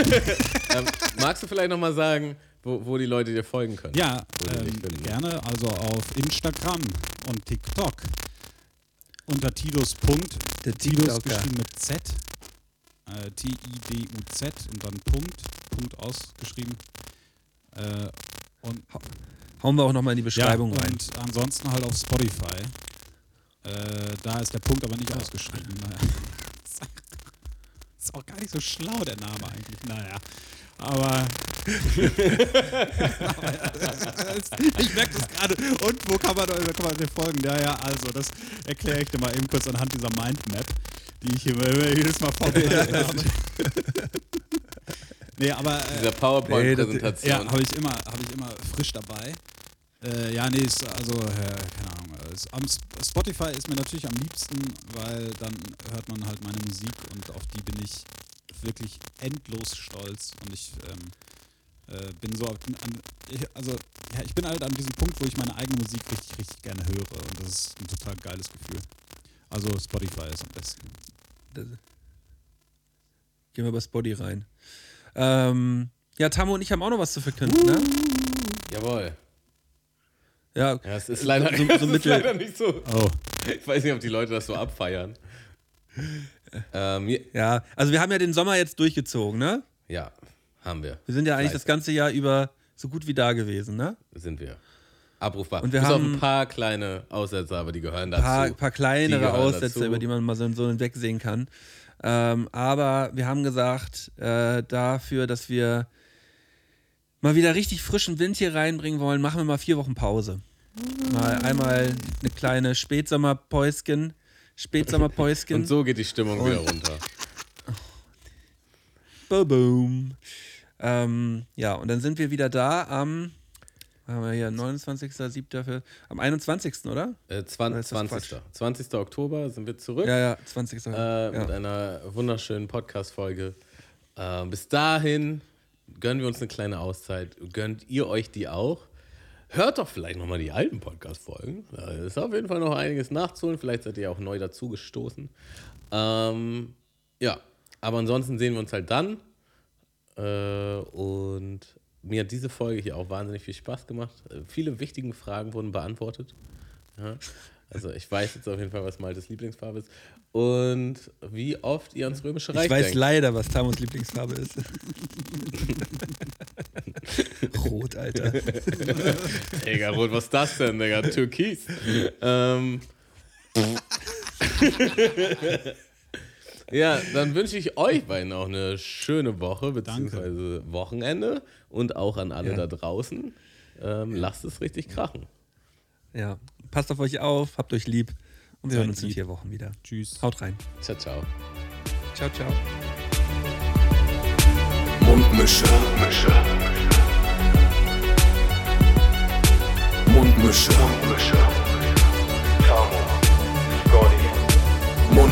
ähm, magst du vielleicht nochmal sagen, Wo, wo die Leute dir folgen können. Ja, ähm, gerne. Also auf Instagram und TikTok unter Tidus. Der Tidus geschrieben mit Z äh, T I D U Z und dann Punkt, Punkt ausgeschrieben. Äh, und hauen wir auch nochmal in die Beschreibung ja, und rein. Und ansonsten halt auf Spotify. Äh, da ist der Punkt aber nicht ausgeschrieben. Naja. Ist auch gar nicht so schlau, der Name eigentlich. Naja. Aber ich merke das gerade. Und wo kann man denn folgen? Naja, also das erkläre ich dir mal eben kurz anhand dieser Mindmap, die ich immer, immer jedes Mal vorbereitet habe. Nee, aber äh, dieser PowerPoint-Präsentation. Ja, habe ich, hab ich immer frisch dabei. Äh, ja, nee, ist, also, äh, keine Ahnung. Ist, am Spotify ist mir natürlich am liebsten, weil dann hört man halt meine Musik und auf die bin ich wirklich endlos stolz und ich ähm, äh, bin so, an, ich, also, ja, ich bin halt an diesem Punkt, wo ich meine eigene Musik richtig, richtig gerne höre und das ist ein total geiles Gefühl. Also Spotify ist am besten. Das, gehen wir bei Spotify rein. Ähm, ja, Tammo und ich haben auch noch was zu verkünden, ne? Jawohl. Ja, ja, es ist leider, so, so es ist leider nicht so. Oh. Ich weiß nicht, ob die Leute das so abfeiern. ähm, ja, also wir haben ja den Sommer jetzt durchgezogen, ne? Ja, haben wir. Wir sind ja eigentlich Fleißig. Das ganze Jahr über so gut wie da gewesen, ne? Sind wir. Abrufbar. Und wir Bis haben auf ein paar kleine Aussätze, aber die gehören dazu. Ein paar, paar kleinere Aussätze, dazu. Über die man mal so, so hinwegsehen kann. Ähm, aber wir haben gesagt, äh, dafür, dass wir mal wieder richtig frischen Wind hier reinbringen wollen, machen wir mal vier Wochen Pause. Mal einmal eine kleine Spätsommerpäuschen. Spätsommerpäuschen. Und so geht die Stimmung und wieder runter. Boom, boom. Ähm, ja, und dann sind wir wieder da am, haben wir hier, neunundzwanzigster siebter am einundzwanzigsten oder? Äh, zwanzig. zwanzigsten Oktober sind wir zurück. Ja, ja, zwanzigsten Äh, ja. Mit einer wunderschönen Podcast-Folge. Äh, bis dahin gönnen wir uns eine kleine Auszeit. Gönnt ihr euch die auch? Hört doch vielleicht nochmal die alten Podcast-Folgen. Da ist auf jeden Fall noch einiges nachzuholen. Vielleicht seid ihr auch neu dazugestoßen. Ähm, ja, aber ansonsten sehen wir uns halt dann. Äh, und mir hat diese Folge hier auch wahnsinnig viel Spaß gemacht. Äh, viele wichtige Fragen wurden beantwortet. Ja. Also ich weiß jetzt auf jeden Fall, was Maltes Lieblingsfarbe ist. Und wie oft ihr ans Römische Reich denkt. Ich weiß leider, was Tammos Lieblingsfarbe ist. Rot, Alter. Digga, Rot, was ist das denn, Digga? Türkis. ähm. Ja, dann wünsche ich euch beiden auch eine schöne Woche, beziehungsweise Danke. Wochenende. Und auch an alle ja. da draußen. Ähm, lasst es richtig krachen. Ja, passt auf euch auf, habt euch lieb und wir hören uns in vier Wochen wieder. Tschüss. Haut rein. Ciao, ciao. Ciao, ciao. Mundmische. Mundmische. Mundmische. Mundmische. Tamo. Scotty.